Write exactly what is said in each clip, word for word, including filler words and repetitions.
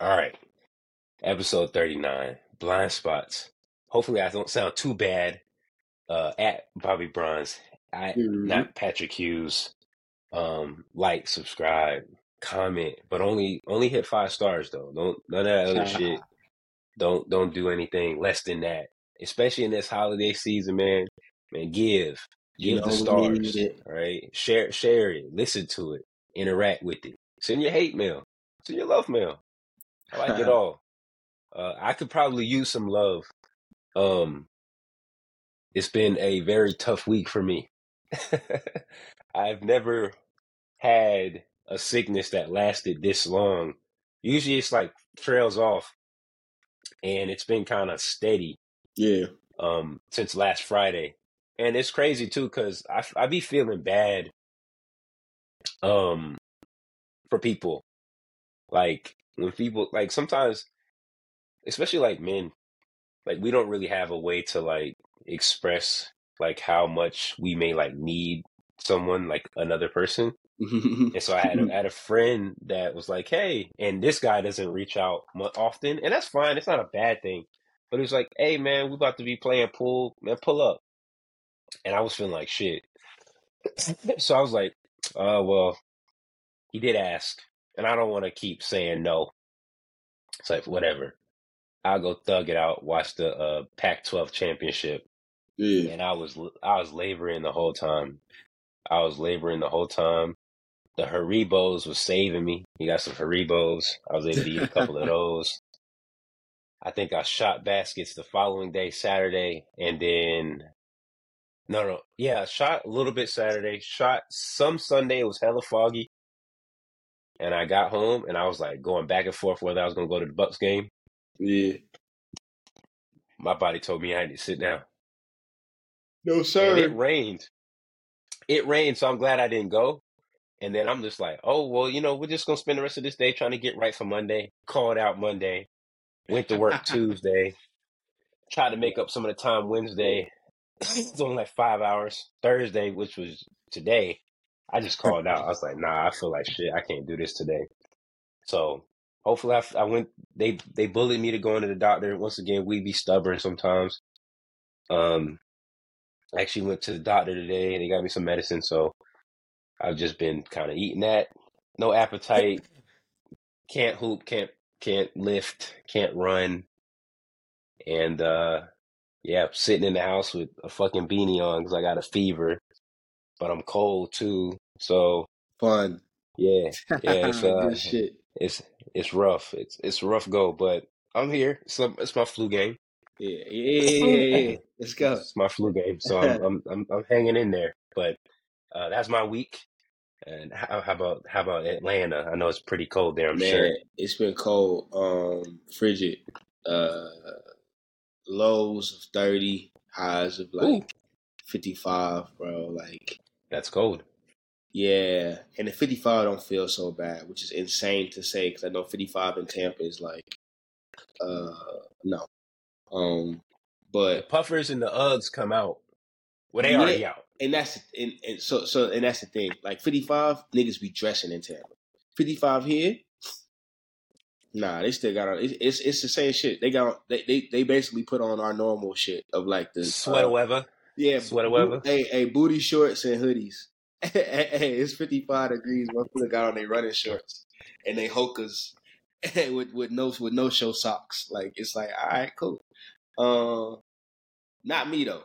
All right. Episode thirty-nine, Blind Spots. Hopefully I don't sound too bad. Uh, at Bobby Bronz, I, mm-hmm. not Patrick Hughes. Um, like, subscribe, comment, but only only hit five stars though. Don't none of that other shit. Don't don't do anything less than that. Especially in this holiday season, man. Man, give give you the stars. Right? Share share it. Listen to it. Interact with it. Send your hate mail. Send your love mail. I like it all. Uh, I could probably use some love. Um, it's been a very tough week for me. I've never had a sickness that lasted this long. Usually it's like trails off, and it's been kind of steady. Yeah. Um, since last Friday. And it's crazy too, cause I, I be feeling bad. Um, for people, like when people like sometimes, especially like men, like we don't really have a way to like express like how much we may like need someone, like another person. And so I had a, had a friend that was like, hey, and this guy doesn't reach out often, and that's fine. It's not a bad thing. But he was like, hey, man, we're about to be playing pool, man, pull up. And I was feeling like shit. So I was like, oh, uh, well, he did ask, and I don't want to keep saying no. It's like, whatever. I'll go thug it out, watch the uh, Pac twelve championship. Yeah. And I was I was laboring the whole time. I was laboring the whole time. The Haribos was saving me. You got some Haribos. I was able to eat a couple of those. I think I shot baskets the following day, Saturday, and then no, no, yeah, I shot a little bit Saturday. Shot some Sunday. It was hella foggy, and I got home and I was like going back and forth whether I was gonna go to the Bucs game. Yeah, my body told me I need to sit down. No, sir. And it rained. It rained, so I'm glad I didn't go. And then I'm just like, oh, well, you know, we're just going to spend the rest of this day trying to get right for Monday. Called out Monday. Went to work Tuesday. Tried to make up some of the time Wednesday. It's only like five hours. Thursday, which was today, I just called out. I was like, nah, I feel like shit. I can't do this today. So hopefully I, I went. They, they bullied me to going to the doctor. Once again, we be stubborn sometimes. Um. I actually went to the doctor today and they got me some medicine, so I've just been kind of eating that. No appetite, can't hoop, can't can't lift, can't run, and uh, yeah, sitting in the house with a fucking beanie on because I got a fever, but I'm cold too. So fun, yeah, yeah. It's uh, good shit. it's it's rough. It's it's rough go, but I'm here. It's a, it's my flu game. Yeah, yeah, yeah, yeah. Let's go. It's my flu game, so I'm I'm, I'm I'm hanging in there. But uh, that's my week. And how, how about how about Atlanta? I know it's pretty cold there. I'm Man, sure it's been cold, um, frigid. Uh, lows of thirty, highs of like Ooh. fifty-five, bro. Like that's cold. Yeah, and the fifty-five don't feel so bad, which is insane to say because I know fifty-five in Tampa is like, uh, no. Um, but the puffers and the Uggs come out. Well, they yeah, already out, and that's and, and so so and that's the thing. Like fifty-five niggas be dressing in Tampa. fifty-five here, nah, they still got on. It's it's, it's the same shit. They got on, they, they they basically put on our normal shit of like the sweater uh, weather. Yeah, sweater weather. Hey, hey, booty shorts and hoodies. Hey, it's fifty-five degrees. One fella got on they running shorts and they Hokas with with no with no show socks. Like it's like all right, cool. Um, not me though.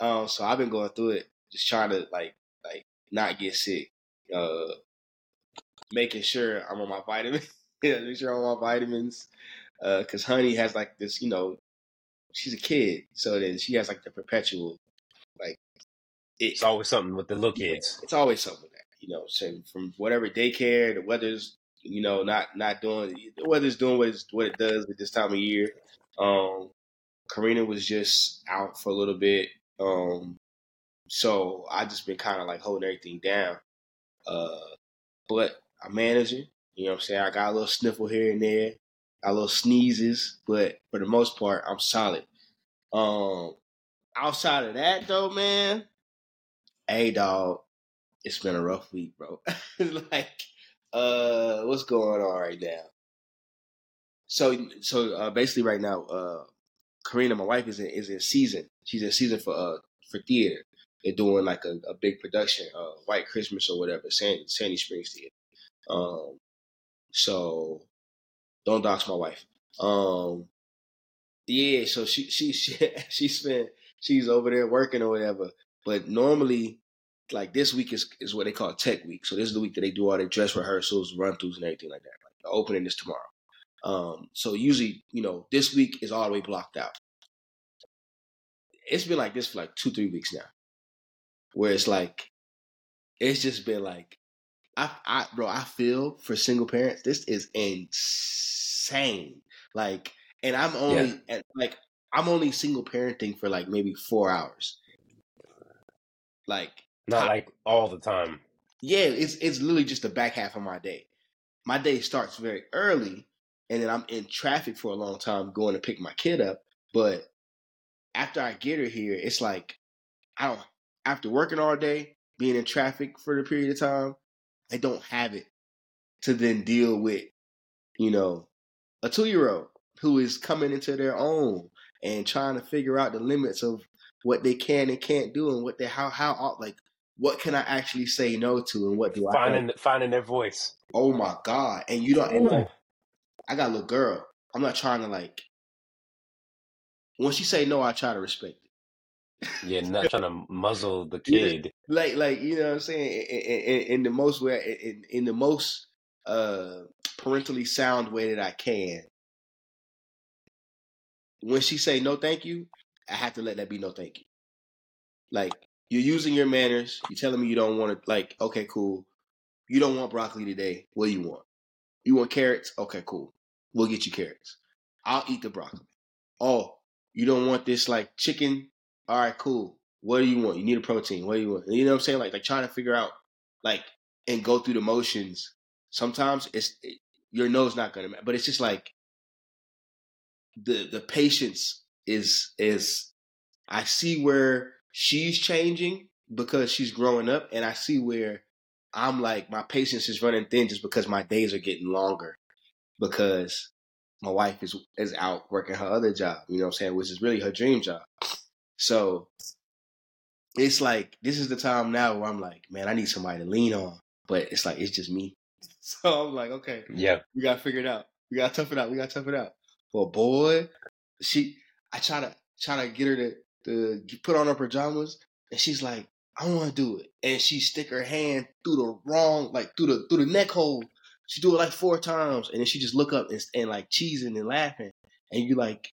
Um, so I've been going through it, just trying to like, like not get sick. Uh, making sure I'm on my vitamins. Yeah, make sure I'm on my vitamins. Uh, cause honey has like this, you know, she's a kid, so then she has like the perpetual, like it, it's always something with the little kids. It's always something with that, you know. So from whatever daycare, the weather's, you know, not not doing the weather's doing what it's, what it does at this time of year. Um. Karina was just out for a little bit. Um, so I just been kind of like holding everything down. Uh, but I'm managing, you know what I'm saying? I got a little sniffle here and there, got a little sneezes, but for the most part, I'm solid. Um, outside of that though, man, hey dog, it's been a rough week, bro. Like, uh, what's going on right now? So so uh, basically right now, uh, Karina, my wife, is in, is in season. She's in season for uh, for theater. They're doing like a, a big production, uh, White Christmas or whatever, Sandy, Sandy Springs Theater. Um, so don't dox my wife. Um, yeah, so she she she she spent she's over there working or whatever. But normally, like this week is is what they call Tech Week. So this is the week that they do all their dress rehearsals, run throughs, and everything like that. Like the opening is tomorrow. Um, so usually, you know, this week is all the way blocked out. It's been like this for like two, three weeks now, where it's like, it's just been like, I, I, bro, I feel for single parents. This is insane. Like, and I'm only yeah. like, I'm only single parenting for like maybe four hours. Like, not I, like all the time. Yeah. It's, it's literally just the back half of my day. My day starts very early. And then I'm in traffic for a long time going to pick my kid up. But after I get her here, it's like, I don't, after working all day, being in traffic for the period of time, I don't have it to then deal with, you know, a two-year-old who is coming into their own and trying to figure out the limits of what they can and can't do and what they, how, how, like, what can I actually say no to and what do I finding finding their voice. Oh my God. And you don't, and like, I got a little girl. I'm not trying to like, when she say no, I try to respect it. Yeah, not trying to muzzle the kid. Yeah, like, like, you know what I'm saying? In, in, in the most way, in, in the most uh, parentally sound way that I can. When she say no, thank you, I have to let that be no, thank you. Like, you're using your manners. You're telling me you don't want to, like, okay, cool. You don't want broccoli today. What do you want? You want carrots? Okay, cool. We'll get you carrots. I'll eat the broccoli. Oh, you don't want this like chicken? All right, cool. What do you want? You need a protein. What do you want? You know what I'm saying? Like, like trying to figure out, like, and go through the motions. Sometimes it's it, your no's not gonna matter, but it's just like the the patience is is. I see where she's changing because she's growing up, and I see where I'm like, my patience is running thin just because my days are getting longer because my wife is is out working her other job, you know what I'm saying, which is really her dream job. So it's like, this is the time now where I'm like, man, I need somebody to lean on, but it's like, it's just me. So I'm like, okay, yeah, we got to figure it out. We got to tough it out. We got to tough it out. But boy, she, I try to, try to get her to, to put on her pajamas and she's like, I don't want to do it. And she stick her hand through the wrong, like through the through the neck hole. She do it like four times. And then she just look up and, and like cheesing and laughing. And you like,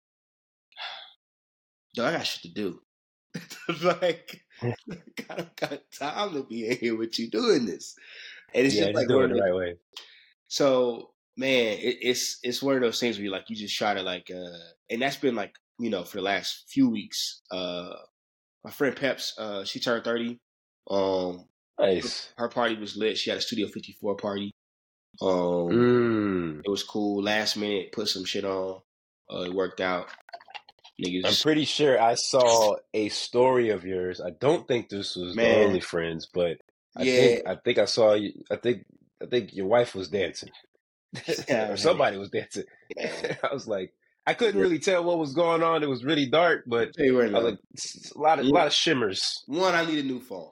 dog, I got shit to do. Like, I don't got time to be in here with you doing this. And it's yeah, just like, doing it the right way. So, man, it, it's it's one of those things where you like, you just try to like, uh, and that's been like, you know, for the last few weeks, uh, my friend Peps, uh, she turned thirty. Um, nice. Her party was lit. She had a Studio Fifty Four party. Um, mm. It was cool. Last minute, put some shit on. Uh, it worked out. Niggas. I'm pretty sure I saw a story of yours. I don't think this was Man. the only friends, but I yeah. think I think I saw you. I think I think your wife was dancing, yeah, or somebody was dancing. Yeah. I was like, I couldn't really tell what was going on. It was really dark, but hey, right I was like, a lot of yeah. a lot of shimmers. One, I need a new phone.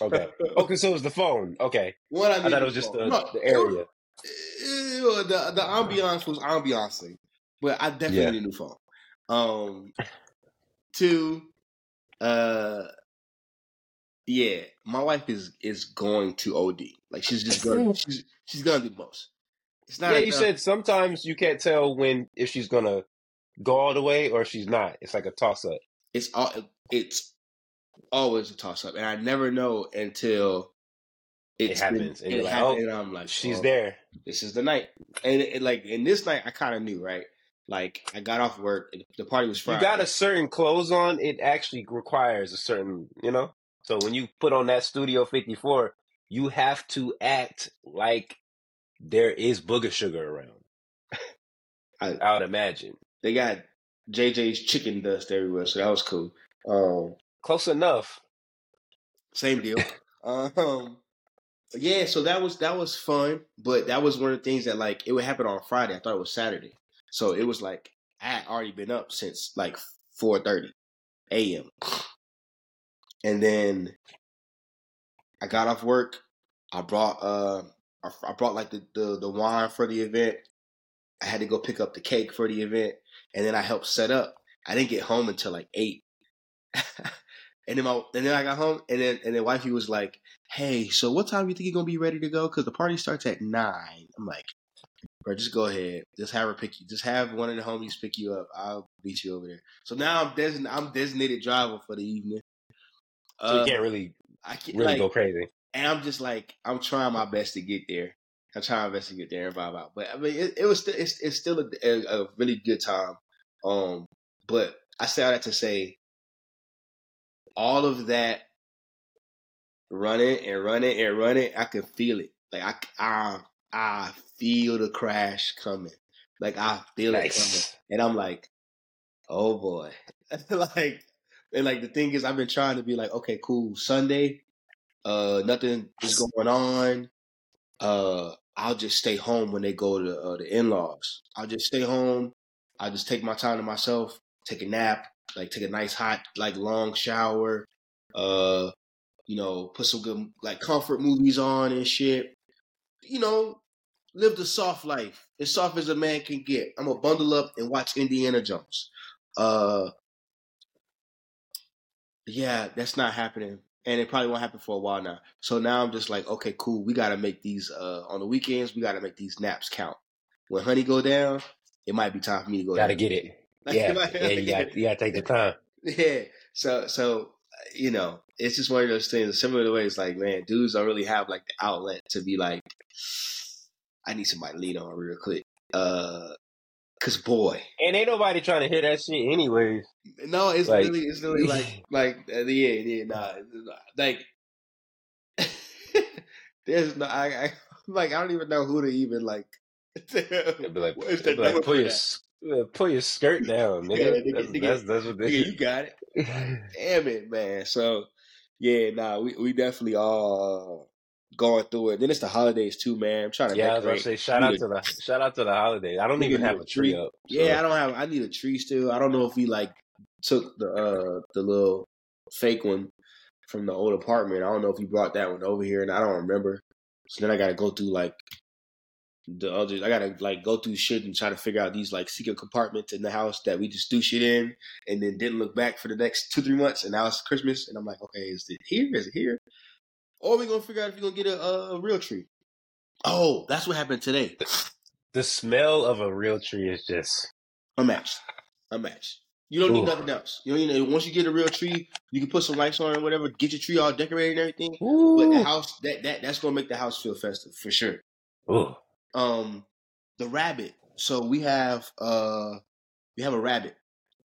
Okay. Okay, so it was the phone. Okay. One, I, need I thought it was just the, no, the area. It, it, the the ambiance was ambiancing, but I definitely yeah. need a new phone. Um, two, uh, yeah, my wife is is going to O D. Like she's just going. she's she's gonna do the most. It's not yeah, enough. You said sometimes you can't tell when if she's gonna go all the way or if she's not. It's like a toss up. It's all. It's always a toss up, and I never know until it's it happens. Been, and, it like, happens. Oh, and I'm like, she's oh, there. This is the night, and it, it, like, and this night I kind of knew, right? Like I got off work, the party was Friday. You got a certain clothes on. It actually requires a certain, you know. So when you put on that Studio fifty-four, you have to act like there is booger sugar around. I, I would imagine. They got J J's chicken dust everywhere, so that was cool. Um, Close enough. Same deal. um, Yeah, so that was that was fun, but that was one of the things that, like, it would happen on Friday. I thought it was Saturday. So it was like I had already been up since like four thirty a.m. And then I got off work. I brought uh I brought like the, the, the wine for the event. I had to go pick up the cake for the event, and then I helped set up. I didn't get home until like eight. And then my, and then I got home, and then and then wifey was like, "Hey, so what time do you think you're gonna be ready to go? Because the party starts at nine." I'm like, "Bro, just go ahead. Just have her pick you. Just have one of the homies pick you up. I'll meet you over there." So now I'm design, I'm designated driver for the evening. So you um, can't really, I can't, really like, go crazy. And I'm just like, I'm trying my best to get there. I'm trying my best to get there and vibe out. But I mean, it, it was still, it's, it's still a, a, a really good time. Um, but I say all that to say, all of that running and running and running, I can feel it. Like, I, I, I feel the crash coming. Like, I feel nice. it coming. And I'm like, oh, boy. Like, and, like, the thing is, I've been trying to be like, okay, cool, Sunday, uh, nothing is going on. Uh, I'll just stay home when they go to uh, the in-laws. I'll just stay home. I'll just take my time to myself, take a nap. Like, take a nice hot, like, long shower, uh, you know, put some good, like, comfort movies on and shit. You know, live the soft life, as soft as a man can get. I'm gonna bundle up and watch Indiana Jones. Uh, yeah, that's not happening, and it probably won't happen for a while now. So now I'm just like, okay, cool. We gotta make these uh, on the weekends. We gotta make these naps count. When honey go down, it might be time for me to go. Gotta down. Get it. Like, yeah, yeah, you gotta, you gotta take the time. Yeah, so so you know, it's just one of those things. Similar to the way it's like, man, dudes don't really have like the outlet to be like, I need somebody to lean on real quick, uh, cause boy, and ain't nobody trying to hear that shit anyways. No, it's like, really, it's really like, like yeah, yeah, nah, like there's no, I, I like, I don't even know who to even like. It'd be like, where's the number for that? Pull your skirt down, nigga. Yeah, nigga, that's, nigga that's, that's what they nigga, you got it. Damn it, man. So, yeah, nah, we, we definitely all going through it. Then it's the holidays too, man. I'm trying to yeah, decorate. I was about to say shout out to the shout out to the holidays. I don't even have a tree up. So. Yeah, I don't have. I need a tree still. I don't know if we like took the uh, the little fake one from the old apartment. I don't know if you brought that one over here, and I don't remember. So then I got to go through like. The others, I gotta like go through shit and try to figure out these like secret compartments in the house that we just do shit in, and then didn't look back for the next two, three months. And now it's Christmas, and I'm like, okay, is it here? Is it here? Or are we gonna figure out if you're gonna get a, a real tree? Oh, that's what happened today. The, the smell of a real tree is just unmatched. Unmatched. You don't need Ooh. nothing else. You know, you know, once you get a real tree, you can put some lights on or whatever. Get your tree all decorated and everything. Ooh. But the house that, that that's gonna make the house feel festive for sure. Ooh. Um, the rabbit. So we have uh, we have a rabbit.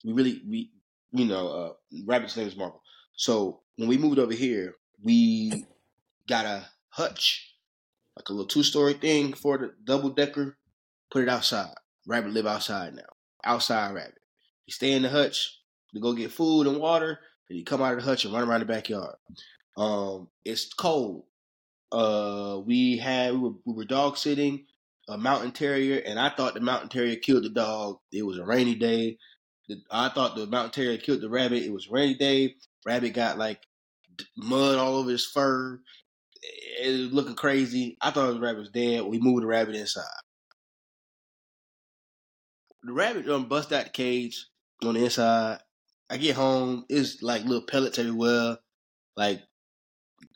We really we you know uh, rabbit's name is Marvel. So when we moved over here, we got a hutch, like a little two story thing for the double decker. Put it outside. Rabbit live outside now. Outside rabbit. He stay in the hutch to go get food and water, and he come out of the hutch and run around the backyard. Um, it's cold. Uh, we had we were, we were dog sitting a mountain terrier, and I thought the mountain terrier killed the dog. It was a rainy day. The, I thought the mountain terrier killed the rabbit. It was a rainy day. Rabbit got like mud all over his fur. It, it was looking crazy. I thought the rabbit was dead. We moved the rabbit inside. The rabbit done bust out the cage on the inside. I get home. It's like little pellets everywhere. Like.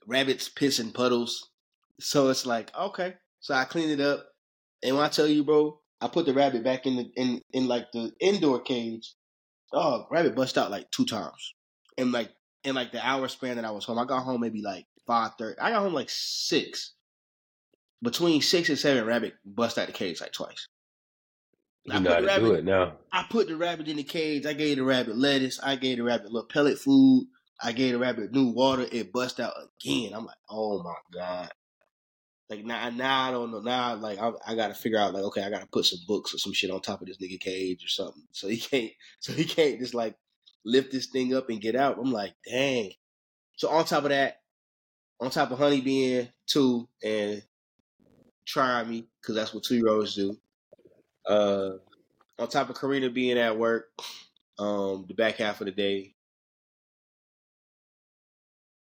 Rabbits piss in puddles. So it's like, okay. So I clean it up. And when I tell you, bro, I put the rabbit back in the in, in like the indoor cage. Oh, rabbit bust out like two times. And like in like the hour span that I was home. I got home maybe like five thirty. I got home like six. Between six and seven, rabbit bust out the cage like twice. You I gotta rabbit, do it now. I put the rabbit in the cage. I gave the rabbit lettuce. I gave the rabbit a little pellet food. I gave the rabbit new water. It bust out again. I'm like, oh my god! Like now, now I don't know. Now, like I, I got to figure out. Like, okay, I got to put some books or some shit on top of this nigga cage or something. So he can't. So he can't just like lift this thing up and get out. I'm like, dang. So on top of that, on top of Honey being two and trying me, because that's what two-year-olds do. Uh, on top of Karina being at work, um, the back half of the day.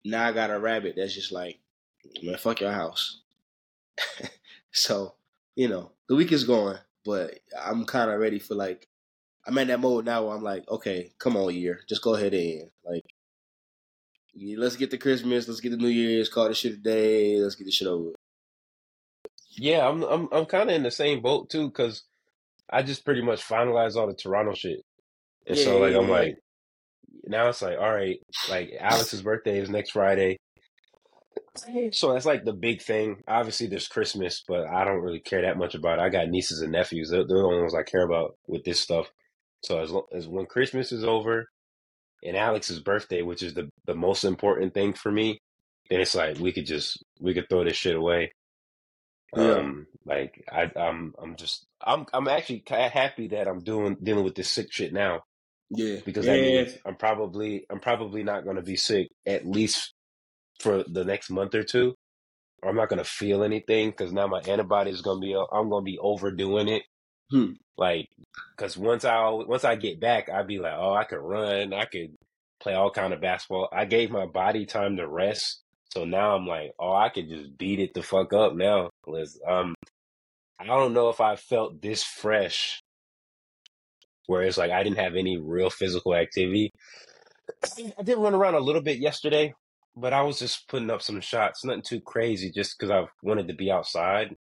Now I got a rabbit that's just like, man, fuck your house. So, you know, the week is going, but I'm kind of ready for, like, I'm in that mode now where I'm like, okay, come on, year. Just go ahead and end. Like, yeah, let's get to Christmas. Let's get to New Year's. Call this shit a day. Let's get this shit over with. Yeah, I'm I'm I'm kind of in the same boat, too, because I just pretty much finalized all the Toronto shit. And yeah, so, like, yeah, I'm yeah. like, now it's like, all right, like, Alice's birthday is next Friday. So that's like the big thing. Obviously, there's Christmas, but I don't really care that much about it. I got nieces and nephews. They're, they're the only ones I care about with this stuff. So as long as when Christmas is over and Alex's birthday, which is the, the most important thing for me, then it's like we could just we could throw this shit away. Yeah. Um, like I, I'm I'm just I'm I'm actually happy that I'm doing dealing with this sick shit now. Yeah, because yeah. I mean, I'm probably I'm probably not gonna be sick at least for the next month or two. I'm not gonna feel anything because now my antibody is gonna be I'm gonna be overdoing it. Hmm. Like, cause once I once I get back, I'd be like, oh, I could run, I could play all kind of basketball. I gave my body time to rest, so now I'm like, oh, I could just beat it the fuck up now. Cause, um, I don't know if I felt this fresh, where it's like I didn't have any real physical activity. I did run around a little bit yesterday, but I was just putting up some shots, nothing too crazy, just because I wanted to be outside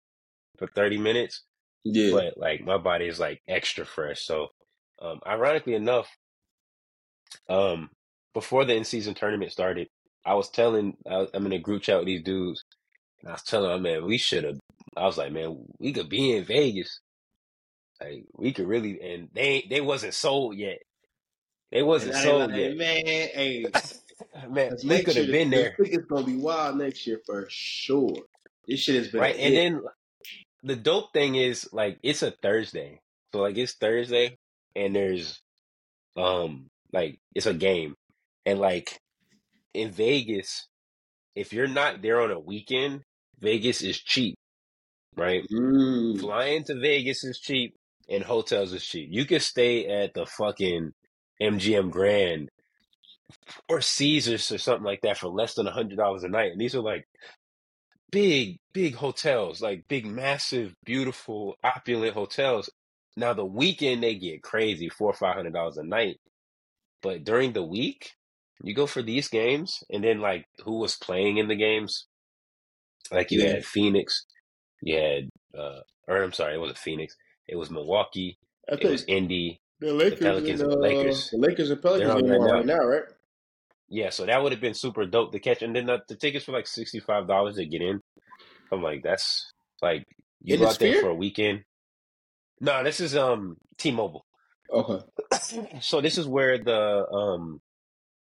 for thirty minutes. Yeah. But, like, my body is, like, extra fresh. So, um, ironically enough, um, before the in-season tournament started, I was telling, I, I'm in a group chat with these dudes, and I was telling them, man, we should have, I was like, man, we could be in Vegas. Like, we could really, and they they wasn't sold yet. They wasn't sold like, yet. Man, hey. Man, we could have been there. It's going to be wild next year for sure. This shit has been right, and then... The dope thing is, like, it's a Thursday. So, like, it's Thursday, and there's, um, like, it's a game. And, like, in Vegas, if you're not there on a weekend, Vegas is cheap, right? Mm. Flying to Vegas is cheap, and hotels is cheap. You can stay at the fucking M G M Grand or Caesars or something like that for less than one hundred dollars a night. And these are, like... Big, big hotels, like big, massive, beautiful, opulent hotels. Now, the weekend, they get crazy, four or five hundred dollars a night. But during the week, you go for these games, and then, like, who was playing in the games? Like, you yeah. had Phoenix, you had, uh, or I'm sorry, it wasn't Phoenix. It was Milwaukee, I think it was Indy, the, Lakers the Pelicans and, uh, and the Lakers. The Lakers and Pelicans are right, right now, right? Yeah, so that would have been super dope to catch. And then the, the tickets were like sixty-five dollars to get in. I'm like, that's like, you go out there for a weekend. No, this is um T-Mobile. Okay. So this is where the um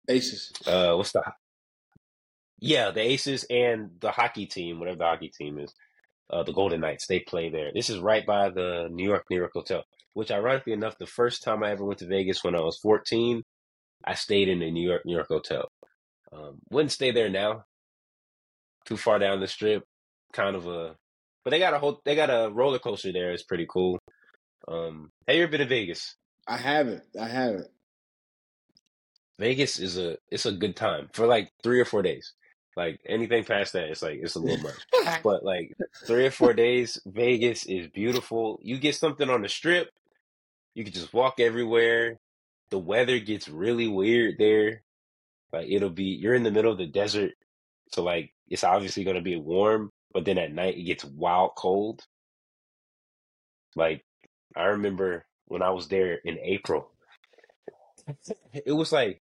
Aces. Uh, what's the? Yeah, the Aces and the hockey team, whatever the hockey team is, uh, the Golden Knights, they play there. This is right by the New York New York Hotel, which ironically enough, the first time I ever went to Vegas when I was fourteen, I stayed in the New York, New York hotel. Um, wouldn't stay there now. Too far down the strip, kind of a. But they got a whole. They got a roller coaster there. It's pretty cool. Um, have you ever been to Vegas? I haven't. I haven't. Vegas is a. It's a good time for like three or four days. Like anything past that, it's like it's a little much. But like three or four days, Vegas is beautiful. You get something on the strip, you can just walk everywhere. The weather gets really weird there. Like it'll be, you're in the middle of the desert. So like, it's obviously going to be warm, but then at night it gets wild cold. Like I remember when I was there in April, it was like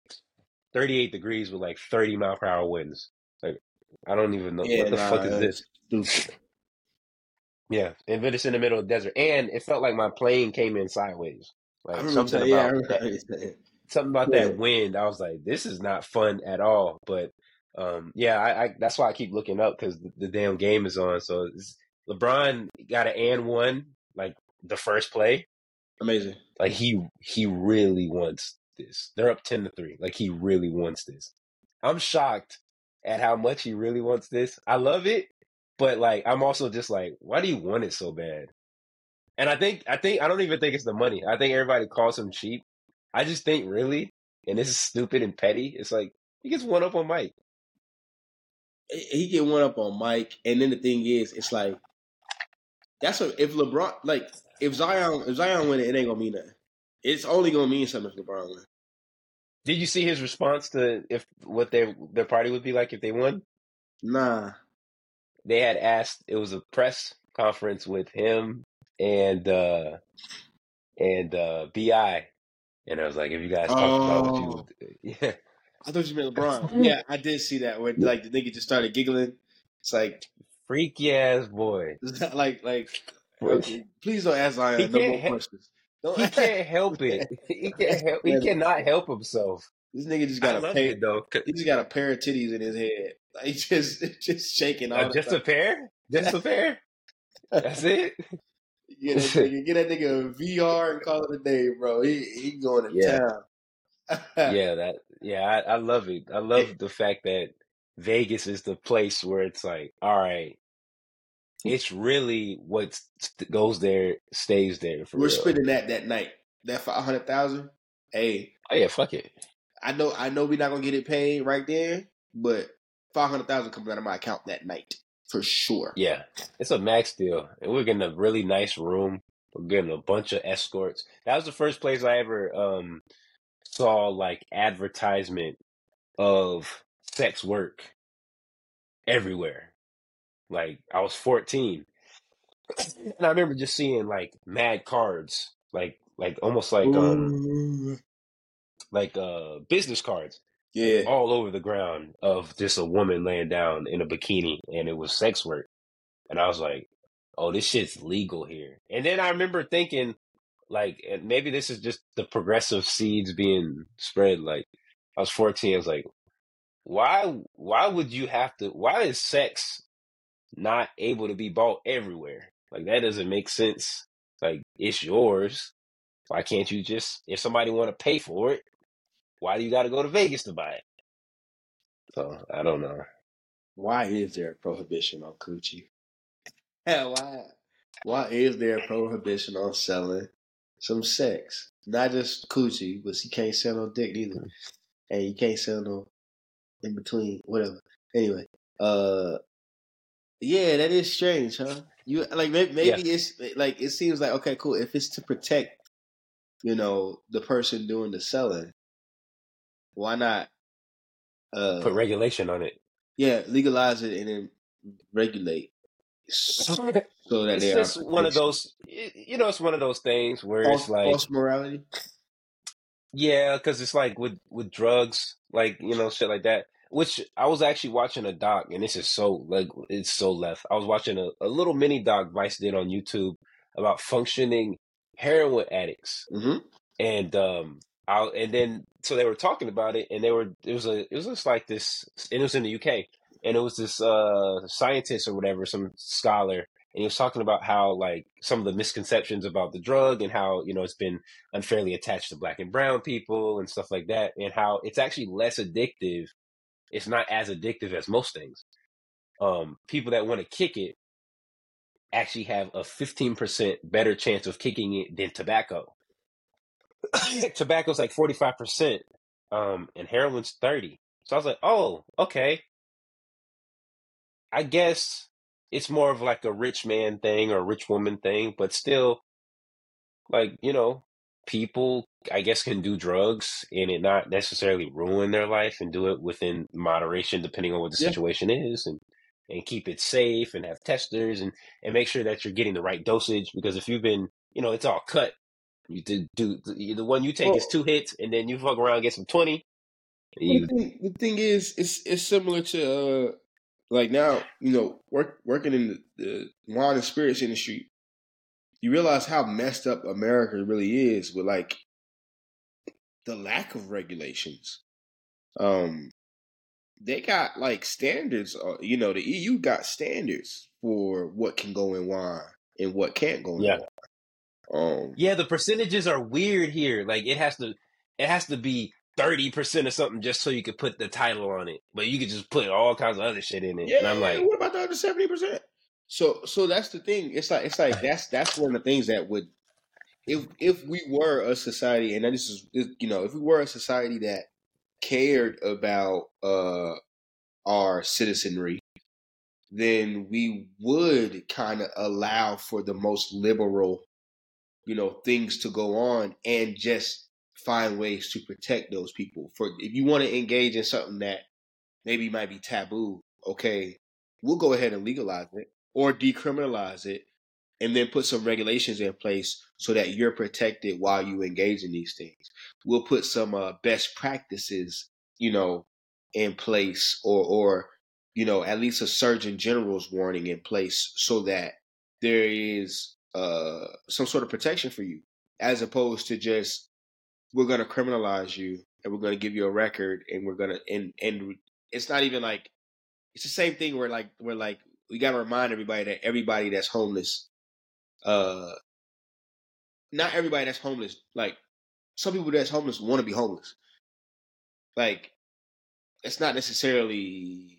thirty-eight degrees with like thirty mile per hour winds. Like, I don't even know yeah, what the nah, fuck is this? Yeah. And it's in the middle of the desert. And it felt like my plane came in sideways. Like I something, that, about yeah, I that, something about yeah. that wind. I was like, this is not fun at all. But um, yeah, I, I, that's why I keep looking up because the, the damn game is on. So it's, LeBron got an and one, like the first play. Amazing. Like he he really wants this. They're up ten to three. Like he really wants this. I'm shocked at how much he really wants this. I love it, but like I'm also just like, why do you want it so bad? And I think I think I don't even think it's the money. I think everybody calls him cheap. I just think really, and this is stupid and petty, it's like he gets one up on Mike. He get one up on Mike, and then the thing is, it's like that's what, if LeBron, like if Zion if Zion win it, it ain't gonna mean nothing. It's only gonna mean something if LeBron wins. Did you see his response to if what their their party would be like if they won? Nah, they had asked. It was a press conference with him and uh, and uh, B I, and I was like, "If you guys talk oh. about what you would do." Yeah, I thought you meant LeBron. Yeah, I did see that when like the nigga just started giggling. It's like freaky ass boy. like like, okay, please don't ask Zion no more questions. Don't, he can't help it. He can't help. He cannot help himself. This nigga just got I a pair. It, though. He just got a pair of titties in his head. Like he just, just shaking. All uh, just stuff. a pair. Just a pair. That's it. Get that nigga, get that nigga a V R and call it a day, bro. He he going to yeah. town. yeah, that. Yeah, I, I love it. I love the fact that Vegas is the place where it's like, all right. It's really what goes there stays there. For We're real. spending that that night. That five hundred thousand. Hey, oh yeah, fuck it. I know, I know, we're not gonna get it paid right there, but five hundred thousand comes out of my account that night for sure. Yeah, it's a max deal, and we're getting a really nice room. We're getting a bunch of escorts. That was the first place I ever um, saw like advertisement of sex work everywhere. Like, I was fourteen. And I remember just seeing, like, mad cards. Like, like almost like, um, like uh, business cards. Yeah. All over the ground of just a woman laying down in a bikini. And it was sex work. And I was like, oh, this shit's legal here. And then I remember thinking, like, maybe this is just the progressive seeds being spread. Like, I was fourteen. I was like, why, why would you have to, why is sex not able to be bought everywhere? Like, that doesn't make sense. Like, it's yours. Why can't you just, if somebody want to pay for it, why do you got to go to Vegas to buy it? So, I don't know. Why is there a prohibition on coochie? Hell, why, why is there a prohibition on selling some sex? Not just coochie, but you can't sell no dick either. And you can't sell no in between, whatever. Anyway, uh, yeah, that is strange, huh? You like maybe, maybe yeah. it's like it seems like okay, cool. If it's to protect, you know, the person doing the selling, why not uh, put regulation on it? Yeah, legalize it and then regulate. So that it's they just are one of those, you know, it's one of those things where false, it's like false morality. Yeah, because it's like with with drugs, like, you know, shit like that. Which I was actually watching a doc, and this is so like it's so left. I was watching a, a little mini doc Vice did on YouTube about functioning heroin addicts, mm-hmm. and um, I and then so they were talking about it, and they were it was a it was just like this, and it was in the U K, and it was this uh scientist or whatever, some scholar, and he was talking about how like some of the misconceptions about the drug and how, you know, it's been unfairly attached to black and brown people and stuff like that, and how it's actually less addictive. It's not as addictive as most things. Um, people that want to kick it actually have a fifteen percent better chance of kicking it than tobacco. Tobacco's like forty-five percent, um, and heroin's thirty. So I was like, oh, okay. I guess it's more of like a rich man thing or a rich woman thing, but still, like, you know, people, I guess, can do drugs and it not necessarily ruin their life and do it within moderation, depending on what the yeah. situation is, and, and keep it safe and have testers and, and make sure that you're getting the right dosage. Because if you've been, you know, it's all cut. You do, do the one you take well, is two hits, and then you fuck around and get some twenty. You... The, thing, the thing is, it's it's similar to uh, like now, you know, work, working in the, the wine and spirits industry. You realize how messed up America really is with like the lack of regulations. Um, they got like standards. Uh, you know, the E U got standards for what can go in wine and what can't go in yeah. wine. Um, yeah, the percentages are weird here. Like it has to, it has to be thirty percent or something just so you could put the title on it. But you could just put all kinds of other shit in it. Yeah, and I'm yeah, like, what about the other seventy percent? So so that's the thing. It's like it's like that's that's one of the things that would, if if we were a society, and this is, you know, if we were a society that cared about uh, our citizenry, then we would kind of allow for the most liberal, you know, things to go on and just find ways to protect those people. For if you want to engage in something that maybe might be taboo, okay, we'll go ahead and legalize it or decriminalize it, and then put some regulations in place so that you're protected while you engage in these things. We'll put some uh, best practices, you know, in place, or or you know, at least a Surgeon General's warning in place so that there is uh, some sort of protection for you, as opposed to just, we're going to criminalize you and we're going to give you a record and we're going to, and, and it's not even like, it's the same thing where like, we're like, we got to remind everybody that everybody that's homeless, uh, not everybody that's homeless. Like some people that's homeless want to be homeless. Like it's not necessarily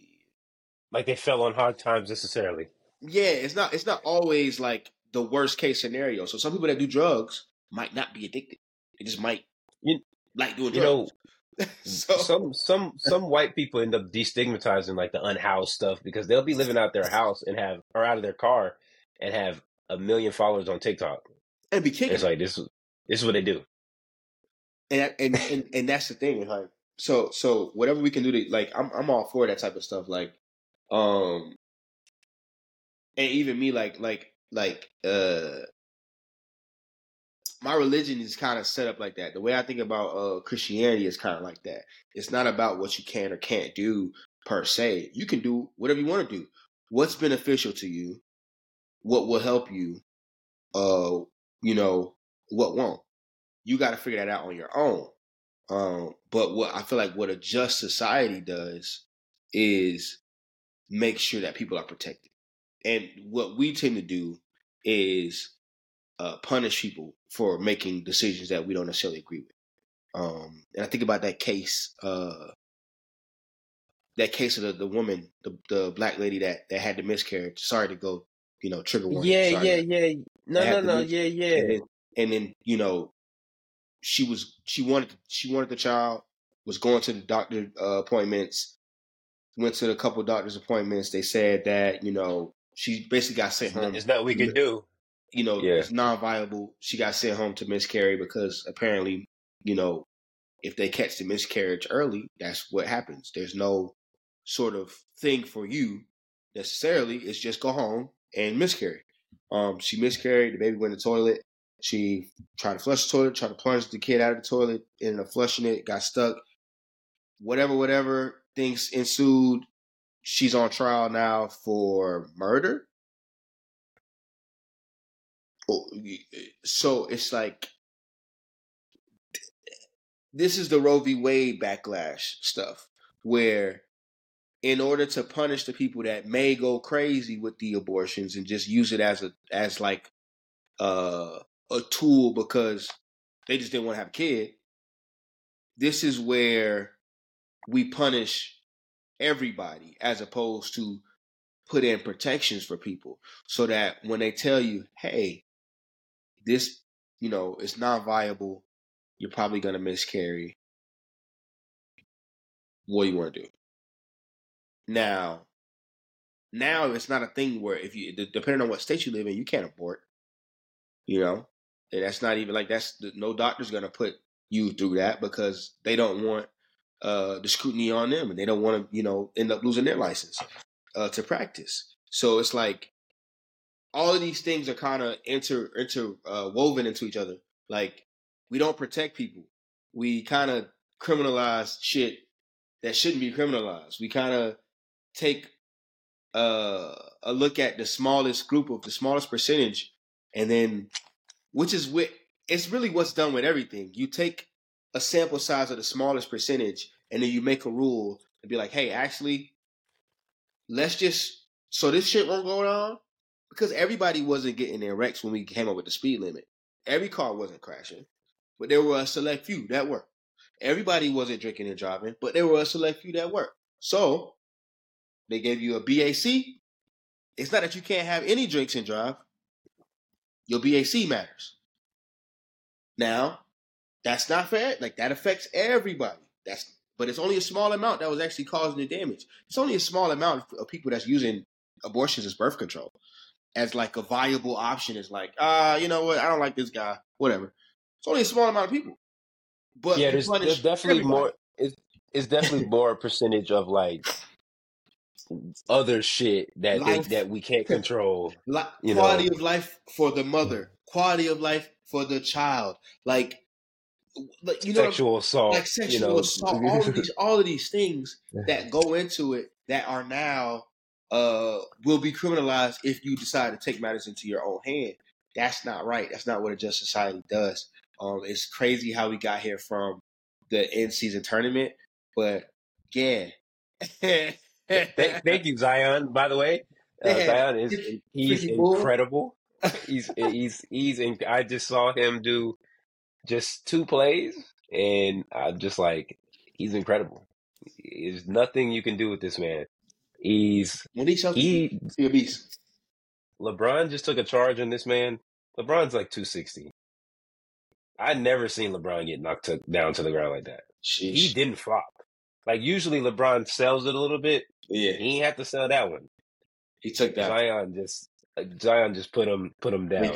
like they fell on hard times necessarily. Yeah. It's not, it's not always like the worst case scenario. So some people that do drugs might not be addicted. They just might. You, like doing you drugs. Know, so. some some some white people end up destigmatizing like the unhoused stuff because they'll be living out their house and have, or out of their car and have a million followers on TikTok and be kicking. It's like this. This is what they do. And and and, and that's the thing. Like so so whatever we can do to like, I'm I'm all for that type of stuff. Like um, and even me like like like uh. my religion is kind of set up like that. The way I think about uh, Christianity is kind of like that. It's not about what you can or can't do per se. You can do whatever you want to do. What's beneficial to you? What will help you? Uh, you know, what won't? You got to figure that out on your own. Um, but what I feel like what a just society does is make sure that people are protected. And what we tend to do is uh, punish people for making decisions that we don't necessarily agree with. Um, and I think about that case, uh, that case of the, the woman, the, the black lady that, that had the miscarriage. Sorry to go, you know, trigger warning. Yeah, Sorry. yeah, yeah. No, no, no. Yeah, yeah. And then, and then, you know, she was, she wanted, she wanted the child, was going to the doctor uh, appointments, went to a couple of doctor's appointments. They said that, you know, she basically got sent home. There's nothing we can do. You know, yeah. It's non-viable. She got sent home to miscarry because apparently, you know, if they catch the miscarriage early, that's what happens. There's no sort of thing for you necessarily. It's just go home and miscarry. Um, she miscarried. The baby went to the toilet. She tried to flush the toilet, tried to plunge the kid out of the toilet, ended up flushing it, got stuck. Whatever, whatever things ensued. She's on trial now for murder. So it's like, this is the Roe v. Wade backlash stuff, where in order to punish the people that may go crazy with the abortions and just use it as a as like uh, a tool because they just didn't want to have a kid, this is where we punish everybody as opposed to put in protections for people so that when they tell you, hey, this, you know, it's not viable. You're probably going to miscarry. What do you want to do? Now, now it's not a thing where if you, depending on what state you live in, you can't abort, you know, and that's not even like that's no doctor's going to put you through that because they don't want uh, the scrutiny on them and they don't want to, you know, end up losing their license uh, to practice. So it's like, all of these things are kind of inter, inter uh, woven into each other. Like, we don't protect people. We kind of criminalize shit that shouldn't be criminalized. We kind of take uh, a look at the smallest group of the smallest percentage, and then, which is what, it's really what's done with everything. You take a sample size of the smallest percentage, and then you make a rule and be like, hey, actually, let's just, so this shit won't go on. Because everybody wasn't getting their wrecks when we came up with the speed limit. Every car wasn't crashing, but there were a select few that were. Everybody wasn't drinking and driving, but there were a select few that were. So they gave you a B A C. It's not that you can't have any drinks and drive. Your B A C matters. Now, that's not fair. Like, that affects everybody. That's, but it's only a small amount that was actually causing the damage. It's only a small amount of people that's using abortions as birth control, as like a viable option. It's like, ah, uh, you know what? I don't like this guy. Whatever. It's only a small amount of people. But yeah, there's, there's definitely everybody. more. It's, it's definitely more a percentage of like other shit that they, that we can't control. Li- you quality know? of life for the mother. Quality of life for the child. Like, like you know, sexual assault. Like sexual you know? assault. All of these, all of these things that go into it that are now uh, will be criminalized if you decide to take matters into your own hand. That's not right. That's not what a just society does. Um, it's crazy how we got here from the in-season tournament, but yeah. thank, thank you, Zion. By the way, uh, yeah. Zion is he's incredible. He's he's he's. In, I just saw him do just two plays, and I'm just like, he's incredible. There's nothing you can do with this man. He's when he shows he a beast. LeBron just took a charge on this man. LeBron's like two sixty. I never seen LeBron get knocked to, down to the ground like that. Sheesh. He didn't flop. Like, usually LeBron sells it a little bit. Yeah, he ain't have to sell that one. He took that. Zion just Zion just put him put him down.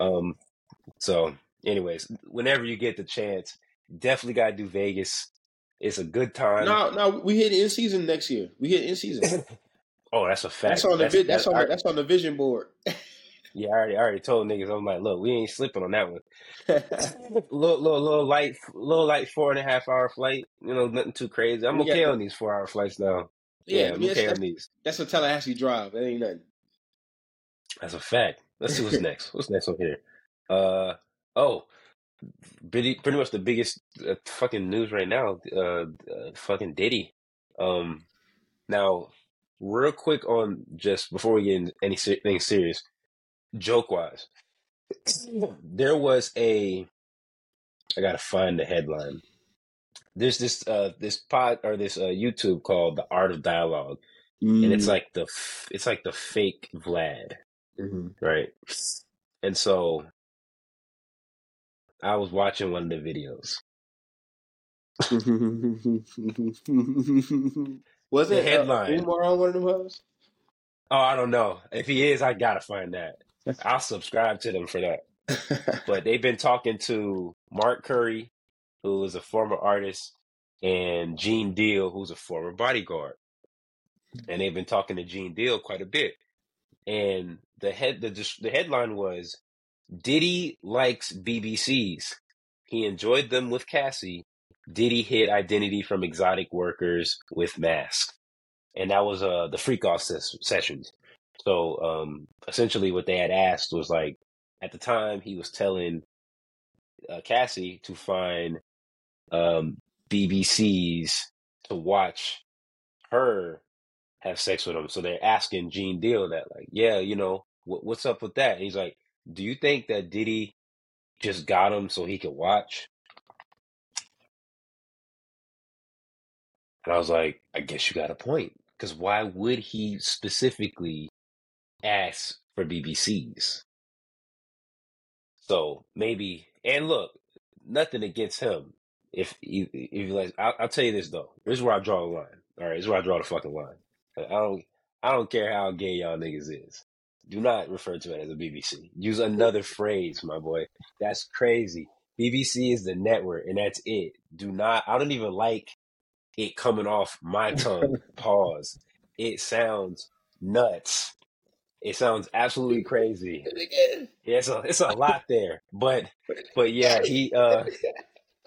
Um. So, anyways, whenever you get the chance, definitely gotta do Vegas. It's a good time. No, no, we hit in season next year. We hit in season. Oh, that's a fact. That's on the that's, vi- that's, that's on I, that's on the vision board. Yeah, I already, I already told niggas. I'm like, look, we ain't slipping on that one. little, little, little light, little light four and a half hour flight. You know, nothing too crazy. I'm okay yeah. on these four hour flights now. Yeah, yeah I'm okay on these. That's a Tallahassee drive. That ain't nothing. That's a fact. Let's see what's next. What's next on here? Uh oh, pretty, pretty much the biggest uh, fucking news right now. Uh, uh, fucking Diddy. Um, now, real quick on just before we get into anything serious. Joke wise, there was a. I gotta find the headline. There's this uh this pod or this uh, YouTube called The Art of Dialogue, mm. and it's like the it's like the fake Vlad, mm-hmm. right? And so, I was watching one of the videos. Was it the headline? Uh, Umar on one of them hoes? Oh, I don't know. If he is, I gotta find that. I'll subscribe to them for that. But they've been talking to Mark Curry, who is a former artist, and Gene Deal, who's a former bodyguard. And they've been talking to Gene Deal quite a bit. And the head the the headline was, Diddy likes B B Cs. He enjoyed them with Cassie. Diddy hid identity from exotic workers with masks. And that was uh, the freak-off ses- sessions. So um, essentially what they had asked was like, at the time he was telling uh, Cassie to find um, B B Cs to watch her have sex with him. So they're asking Gene Deal that like, yeah, you know, wh- what's up with that? And he's like, do you think that Diddy just got him so he could watch? And I was like, I guess you got a point. Because why would he specifically ask for B B Cs? So maybe, and look, nothing against him. If you, if you like, I'll, I'll tell you this though. This is where I draw the line. All right, this is where I draw the fucking line. I don't, I don't care how gay y'all niggas is. Do not refer to it as a B B C. Use another phrase, my boy. That's crazy. B B C is the network, and that's it. Do not. I don't even like. It coming off my tongue. Pause. It sounds nuts. It sounds absolutely crazy. Yeah, it's a, it's a lot there, but but yeah, he uh,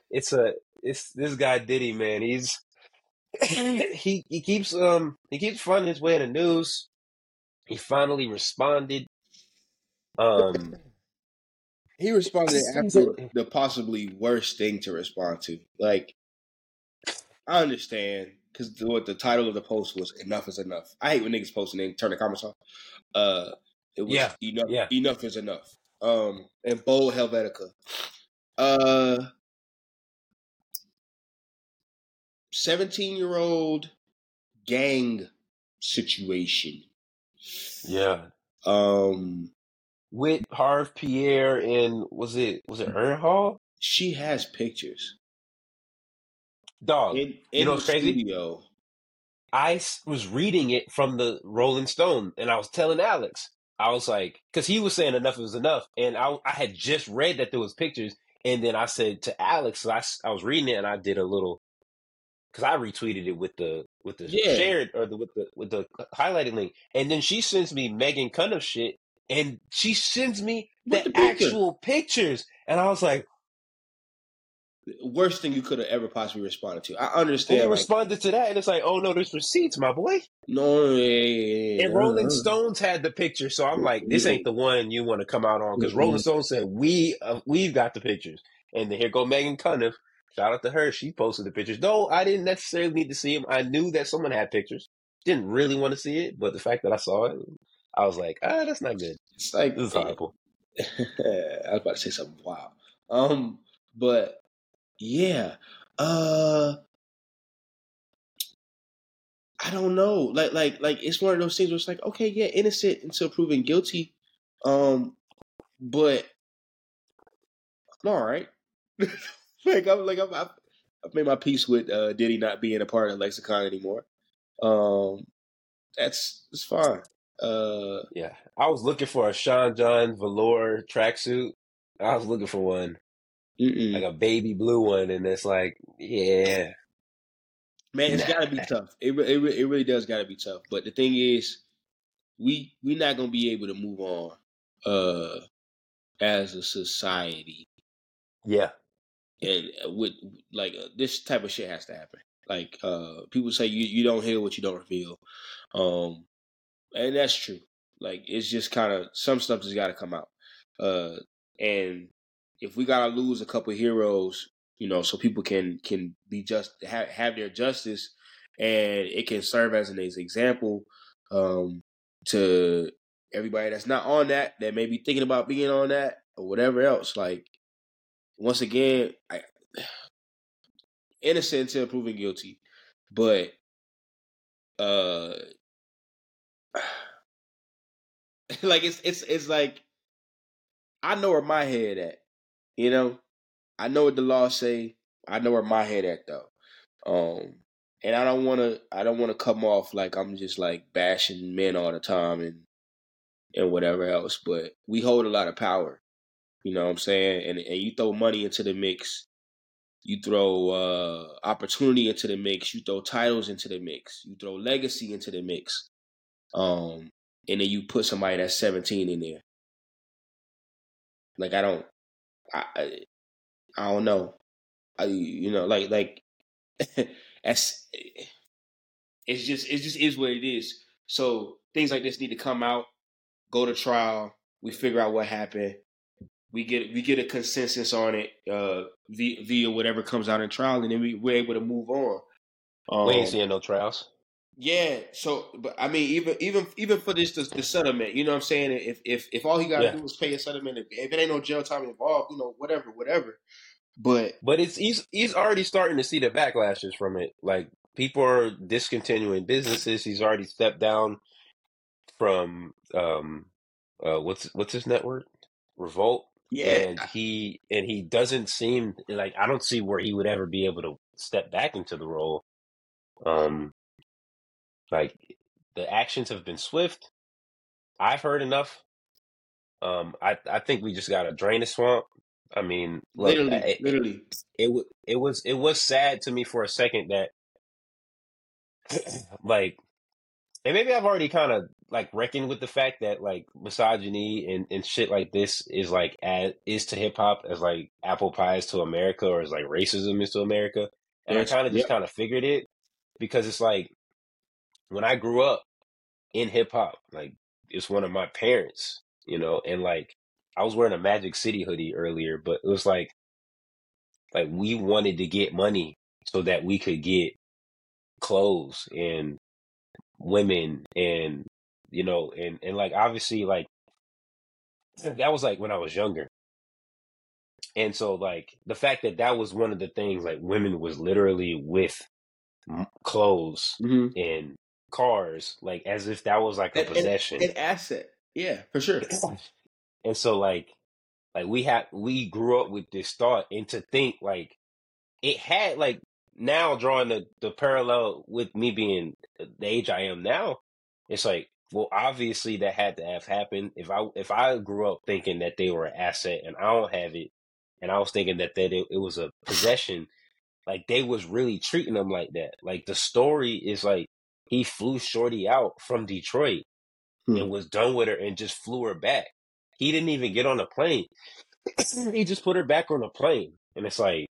it's a it's this guy Diddy, man. He's he he keeps um he keeps finding his way in the news. He finally responded. Um, he responded after the possibly worst thing to respond to, like. I understand, because what the title of the post was, Enough is Enough. I hate when niggas post and then turn the comments off. Uh, it was yeah, enough, yeah. Enough is Enough. Um, and bold Helvetica. Uh, seventeen-year-old gang situation. Yeah. Um, with Harve Pierre and was it was it Earnhardt? She has pictures. Dog, in, in you know what's crazy? Studio. I was reading it from the Rolling Stone, and I was telling Alex, I was like, because he was saying enough is enough, and I I had just read that there was pictures, and then I said to Alex, so I, I was reading it, and I did a little, because I retweeted it with the with the yeah. shared or the with the with the highlighted link, and then she sends me Megan Cunef shit, and she sends me the, the picture. actual pictures, and I was like. Worst thing you could have ever possibly responded to. I understand. They like, responded to that, and it's like, oh no, there's receipts, my boy. No, yeah, yeah, yeah. And Rolling Stones had the picture, so I'm like, this ain't the one you want to come out on, because mm-hmm. Rolling Stones said we uh, we've got the pictures, and then here go Megan Cunef. Shout out to her, she posted the pictures. Though I didn't necessarily need to see them. I knew that someone had pictures. Didn't really want to see it, but the fact that I saw it, I was like, ah, that's not good. It's like this is horrible. I was about to say something wild, um, but. Yeah, uh, I don't know. Like, like, like, it's one of those things where it's like, okay, yeah, innocent until proven guilty. Um, but I'm all right. like, I'm like, I'm, I've made my peace with uh, Diddy not being a part of Lexicon anymore. Um, that's it's fine. Uh, yeah, I was looking for a Sean John velour tracksuit. I was looking for one. Mm-mm. Like a baby blue one, and it's like, yeah, man, it's nah. gotta be tough. It it it really does gotta be tough. But the thing is, we we're not gonna be able to move on, uh, as a society. Yeah, and with like uh, this type of shit has to happen. Like uh, people say, you you don't hear what you don't reveal, um, and that's true. Like it's just kind of some stuff just gotta come out, uh, and. If we gotta lose a couple of heroes, you know, so people can can be just have, have their justice, and it can serve as an example um, to everybody that's not on that, that may be thinking about being on that or whatever else. Like, once again, I, innocent until proven guilty, but uh, like it's it's it's like I know where my head at. You know, I know what the law say. I know where my head at though, um, and I don't want to. I don't want to come off like I'm just like bashing men all the time and and whatever else. But we hold a lot of power. You know what I'm saying? And and you throw money into the mix, you throw uh, opportunity into the mix, you throw titles into the mix, you throw legacy into the mix, um, and then you put somebody that's seventeen in there. Like I don't. I I don't know, I you know like like that's it's just it just is what it is. So things like this need to come out, go to trial. We figure out what happened. We get we get a consensus on it uh, via, via whatever comes out in trial, and then we we're able to move on. Um, we ain't seeing no trials. Yeah. So, but I mean, even even even for this the, the settlement, you know what I'm saying? If if if all he got to yeah. do is pay a settlement, if, if it ain't no jail time involved, you know, whatever, whatever. But but it's he's he's already starting to see the backlashes from it. Like people are discontinuing businesses. He's already stepped down from um uh what's what's his network? Revolt. Yeah. And he and he doesn't seem like I don't see where he would ever be able to step back into the role. Um. Like, the actions have been swift. I've heard enough. Um, I, I think we just got to drain the swamp. I mean, look, literally, it, literally. It, it, it was it was sad to me for a second that, like, and maybe I've already kind of, like, reckoned with the fact that, like, misogyny and, and shit like this is, like, as, is to hip-hop as, like, apple pies to America or as, like, racism is to America. And yes. I kind of just yep. kind of figured it because it's, like, when I grew up in hip hop, like it's one of my parents, you know, and like I was wearing a Magic City hoodie earlier, but it was like, like we wanted to get money so that we could get clothes and women and, you know, and, and like, obviously like that was like when I was younger. And so like the fact that that was one of the things like women was literally with clothes mm-hmm. and cars, like as if that was like a an, possession, an asset. Yeah, for sure. And so like, like we had, we grew up with this thought, and to think like it had like, now drawing the, the parallel with me being the age I am now, it's like, well, obviously that had to have happened. If I if I grew up thinking that they were an asset and I don't have it, and I was thinking that that it, it was a possession, like they was really treating them like that. Like the story is like he flew Shorty out from Detroit hmm. and was done with her and just flew her back. He didn't even get on a plane. He just put her back on a plane, and it's like.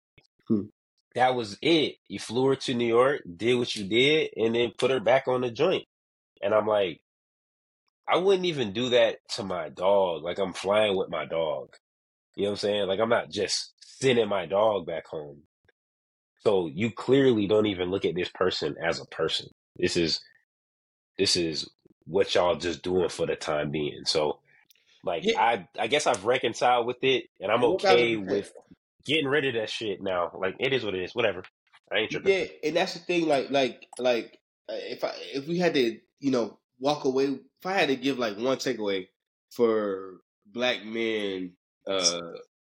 Hmm. That was it. You flew her to New York, did what you did, and then put her back on the joint. And I'm like, I wouldn't even do that to my dog. Like, I'm flying with my dog. You know what I'm saying? Like, I'm not just sending my dog back home. So you clearly don't even look at this person as a person. This is, this is what y'all just doing for the time being. So, like, yeah. I, I guess I've reconciled with it, and I'm okay with... getting rid of that shit now. Like, it is what it is. Whatever. I ain't tripping. Yeah, and that's the thing. Like, like, like, if I, if we had to, you know, walk away, if I had to give, like, one takeaway for black men uh,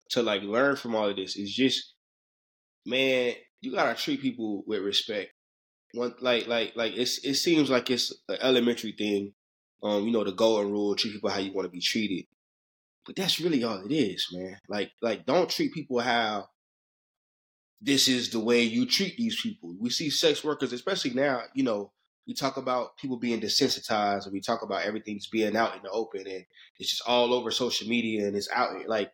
to, like, learn from all of this, is just, man, you gotta treat people with respect. One, like, like, like, it's, it seems like it's an elementary thing. Um, you know, the golden rule, treat people how you want to be treated. But that's really all it is, man. Like, like, don't treat people how this is the way you treat these people. We see sex workers, especially now, you know, we talk about people being desensitized, and we talk about everything's being out in the open, and it's just all over social media, and it's out. Like,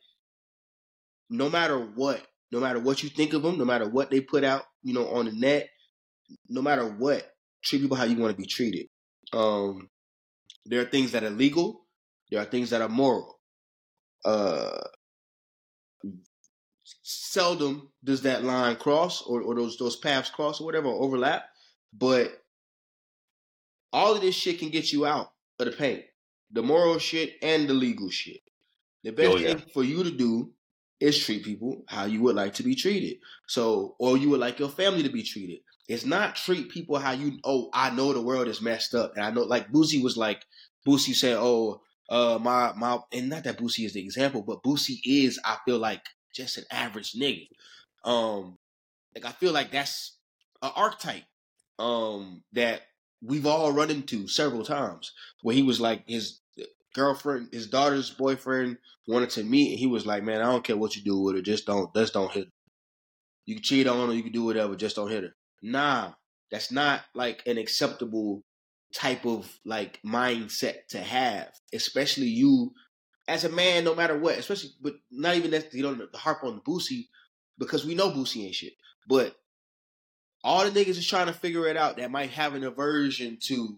no matter what, no matter what you think of them, no matter what they put out, you know, on the net, no matter what, treat people how you want to be treated. Um, there are things that are legal. There are things that are moral. Uh, seldom does that line cross, or, or those those paths cross, or whatever, or overlap. But all of this shit can get you out of the paint, the moral shit and the legal shit. The best oh, yeah. thing for you to do is treat people how you would like to be treated. So, or you would like your family to be treated. It's not treat people how you. Oh, I know the world is messed up, and I know, like Boosie was like Boosie said, oh. Uh, my, my, and not that Boosie is the example, but Boosie is, I feel like, just an average nigga. Um, like, I feel like that's an archetype, um, that we've all run into several times, where he was like, his girlfriend, his daughter's boyfriend wanted to meet, and he was like, man, I don't care what you do with her, just don't, just don't hit her. You can cheat on her, you can do whatever, just don't hit her. Nah, that's not like an acceptable type of like mindset to have, especially you as a man, no matter what, especially, but not even that, you don't harp on the Boosie, because we know Boosie ain't shit, but all the niggas is trying to figure it out that might have an aversion to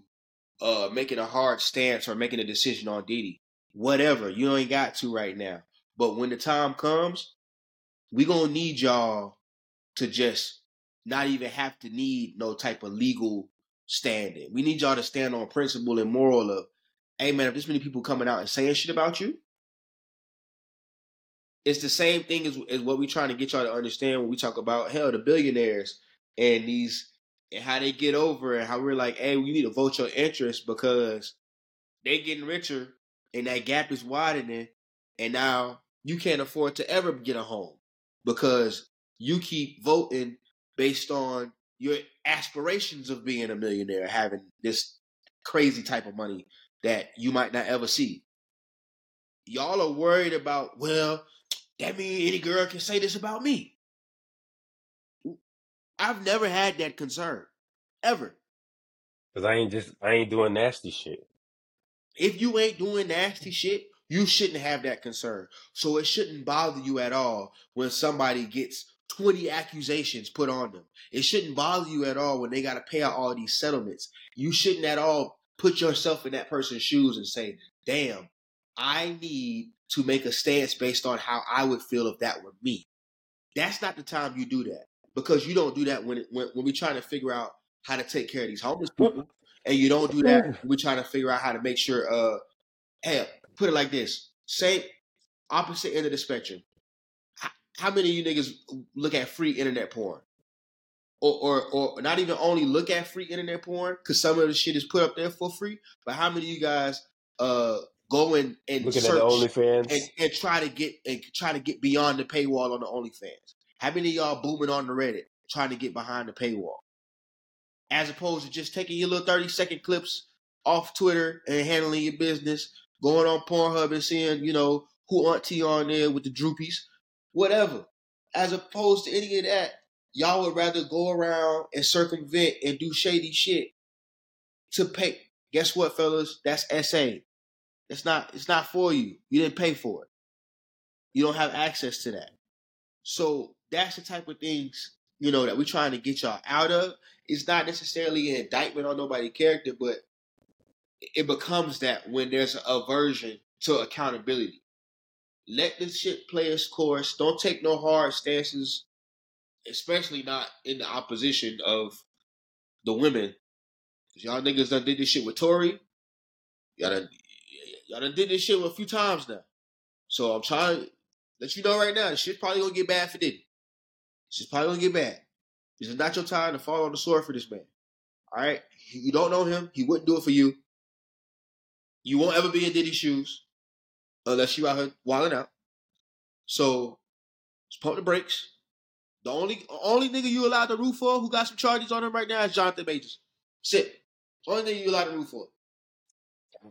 uh, making a hard stance or making a decision on Diddy, whatever, you ain't got to right now, but when the time comes, we gonna need y'all to just not even have to need no type of legal standing. We need y'all to stand on principle and moral of, hey man, if this many people coming out and saying shit about you, it's the same thing as, as what we're trying to get y'all to understand when we talk about, hell, the billionaires and these, and how they get over, and how we're like, hey, we need to vote your interest because they getting richer and that gap is widening, and now you can't afford to ever get a home because you keep voting based on your aspirations of being a millionaire, having this crazy type of money that you might not ever see. Y'all are worried about, well, that means any girl can say this about me. I've never had that concern, ever. Because I ain't just, I ain't doing nasty shit. If you ain't doing nasty shit, you shouldn't have that concern. So it shouldn't bother you at all when somebody gets twenty accusations put on them. It shouldn't bother you at all when they got to pay out all these settlements. You shouldn't at all put yourself in that person's shoes and say, damn, I need to make a stance based on how I would feel if that were me. That's not the time you do that, because you don't do that when, it, when, when we're trying to figure out how to take care of these homeless people, and you don't do that when we're trying to figure out how to make sure, uh, hey, put it like this, same opposite end of the spectrum. How many of you niggas look at free internet porn? or, or or not even only look at free internet porn, because some of the shit is put up there for free, but how many of you guys uh go and, and looking search at the OnlyFans and, and try to get and try to get beyond the paywall on the OnlyFans? How many of y'all booming on the Reddit trying to get behind the paywall? As opposed to just taking your little thirty second clips off Twitter and handling your business, going on Pornhub and seeing, you know, who auntie on there with the droopies, whatever. As opposed to any of that, y'all would rather go around and circumvent and do shady shit to pay. Guess what, fellas? That's S A. It's not, it's not for you. You didn't pay for it. You don't have access to that. So that's the type of things, you know, that we're trying to get y'all out of. It's not necessarily an indictment on nobody's character, but it becomes that when there's an aversion to accountability. Let this shit play its course. Don't take no hard stances, especially not in the opposition of the women. Cause y'all niggas done did this shit with Tory. Y'all done, y'all done did this shit a few times now. So I'm trying to let you know right now, this shit's probably going to get bad for Diddy. She's probably going to get bad. This is not your time to fall on the sword for this man. All right? You don't know him. He wouldn't do it for you. You won't ever be in Diddy's shoes unless you out here wilding out. So just pump the brakes. The only only nigga you allowed to root for who got some charges on him right now is Jonathan Majors. Sit. Only nigga you allowed to root for.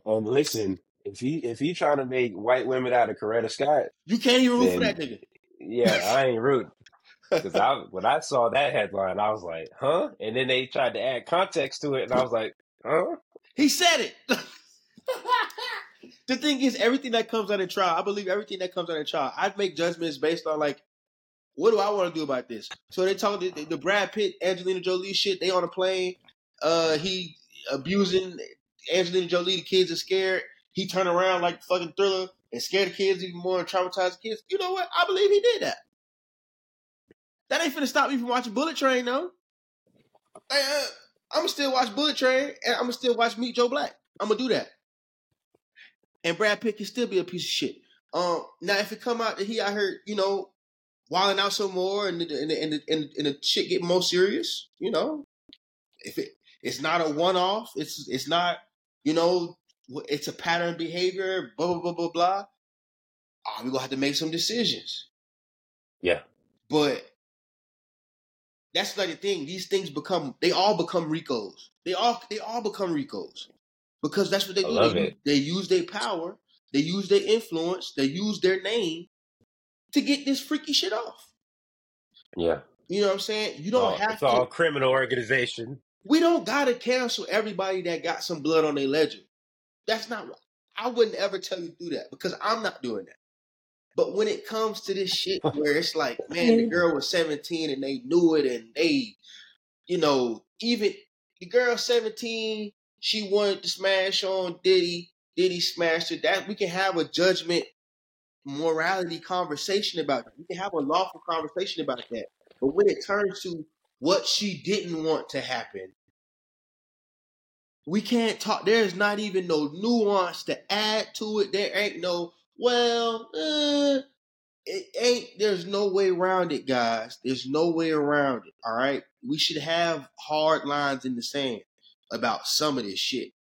Um, listen, if he if he trying to make white women out of Coretta Scott, you can't even root then, for that nigga. Yeah, I ain't root. Because I, when I saw that headline, I was like, huh? And then they tried to add context to it, and I was like, huh? He said it. The thing is, everything that comes out of trial, I believe everything that comes out of trial, I make judgments based on, like, what do I want to do about this? So they talk, the, the Brad Pitt, Angelina Jolie shit, they on a plane, uh, he abusing Angelina Jolie, the kids are scared, he turn around like the fucking Thriller and scare the kids even more and traumatize the kids. You know what? I believe he did that. That ain't finna stop me from watching Bullet Train, though. Like, uh, I'ma still watch Bullet Train, and I'ma still watch Meet Joe Black. I'ma do that. And Brad Pitt can still be a piece of shit. Um, now, if it come out that he out here, you know, wilding out some more, and the, and the, and the, and the, and the shit get more serious, you know, if it it's not a one off, it's it's not, you know, it's a pattern behavior, blah blah blah blah blah. Oh, we gonna have to make some decisions. Yeah, but. That's like the thing. These things become, they all become Ricos. They all, they all become Ricos because that's what they do. They, they use their power. They use their influence. They use their name to get this freaky shit off. Yeah. You know what I'm saying? You don't oh, have it's to. It's all criminal organization. We don't got to cancel everybody that got some blood on their ledger. That's not, I wouldn't ever tell you to do that because I'm not doing that. But when it comes to this shit where it's like, man, the girl was seventeen and they knew it and they, you know, even the girl seventeen, she wanted to smash on Diddy. Diddy smashed her. That we can have a judgment morality conversation about that. We can have a lawful conversation about that. But when it turns to what she didn't want to happen, we can't talk. There's not even no nuance to add to it. There ain't no... Well, uh, it ain't, there's no way around it, guys. There's no way around it, all right? We should have hard lines in the sand about some of this shit.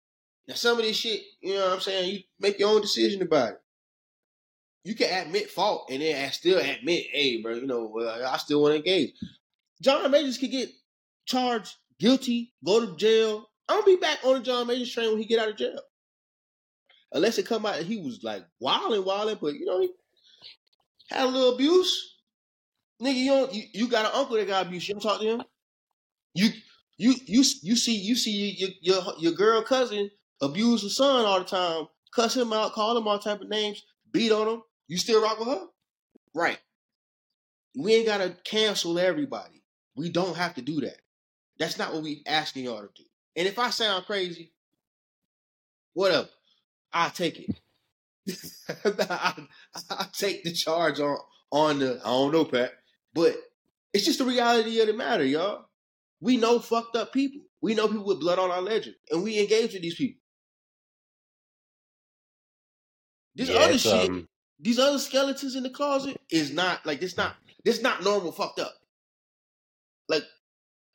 Now, some of this shit, you know what I'm saying? You make your own decision about it. You can admit fault and then still admit, hey, bro, you know, I still want to engage. John Majors could get charged guilty, go to jail. I'm going to be back on the John Majors train when he get out of jail. Unless it come out that he was like wilding, wilding, but you know, he had a little abuse. Nigga, you don't, you, you got an uncle that got abuse. You don't talk to him. You you you you see you see your your your girl cousin abuse her son all the time, cuss him out, call him all type of names, beat on him. You still rock with her, right? We ain't gotta cancel everybody. We don't have to do that. That's not what we asking y'all to do. And if I sound crazy, whatever. I take it. I, I take the charge on on the I don't know, Pat, but it's just the reality of the matter, y'all. We know fucked up people. We know people with blood on our ledger, and we engage with these people. This yeah, other shit, um... these other skeletons in the closet is not like this. Not this. Not normal. Fucked up. Like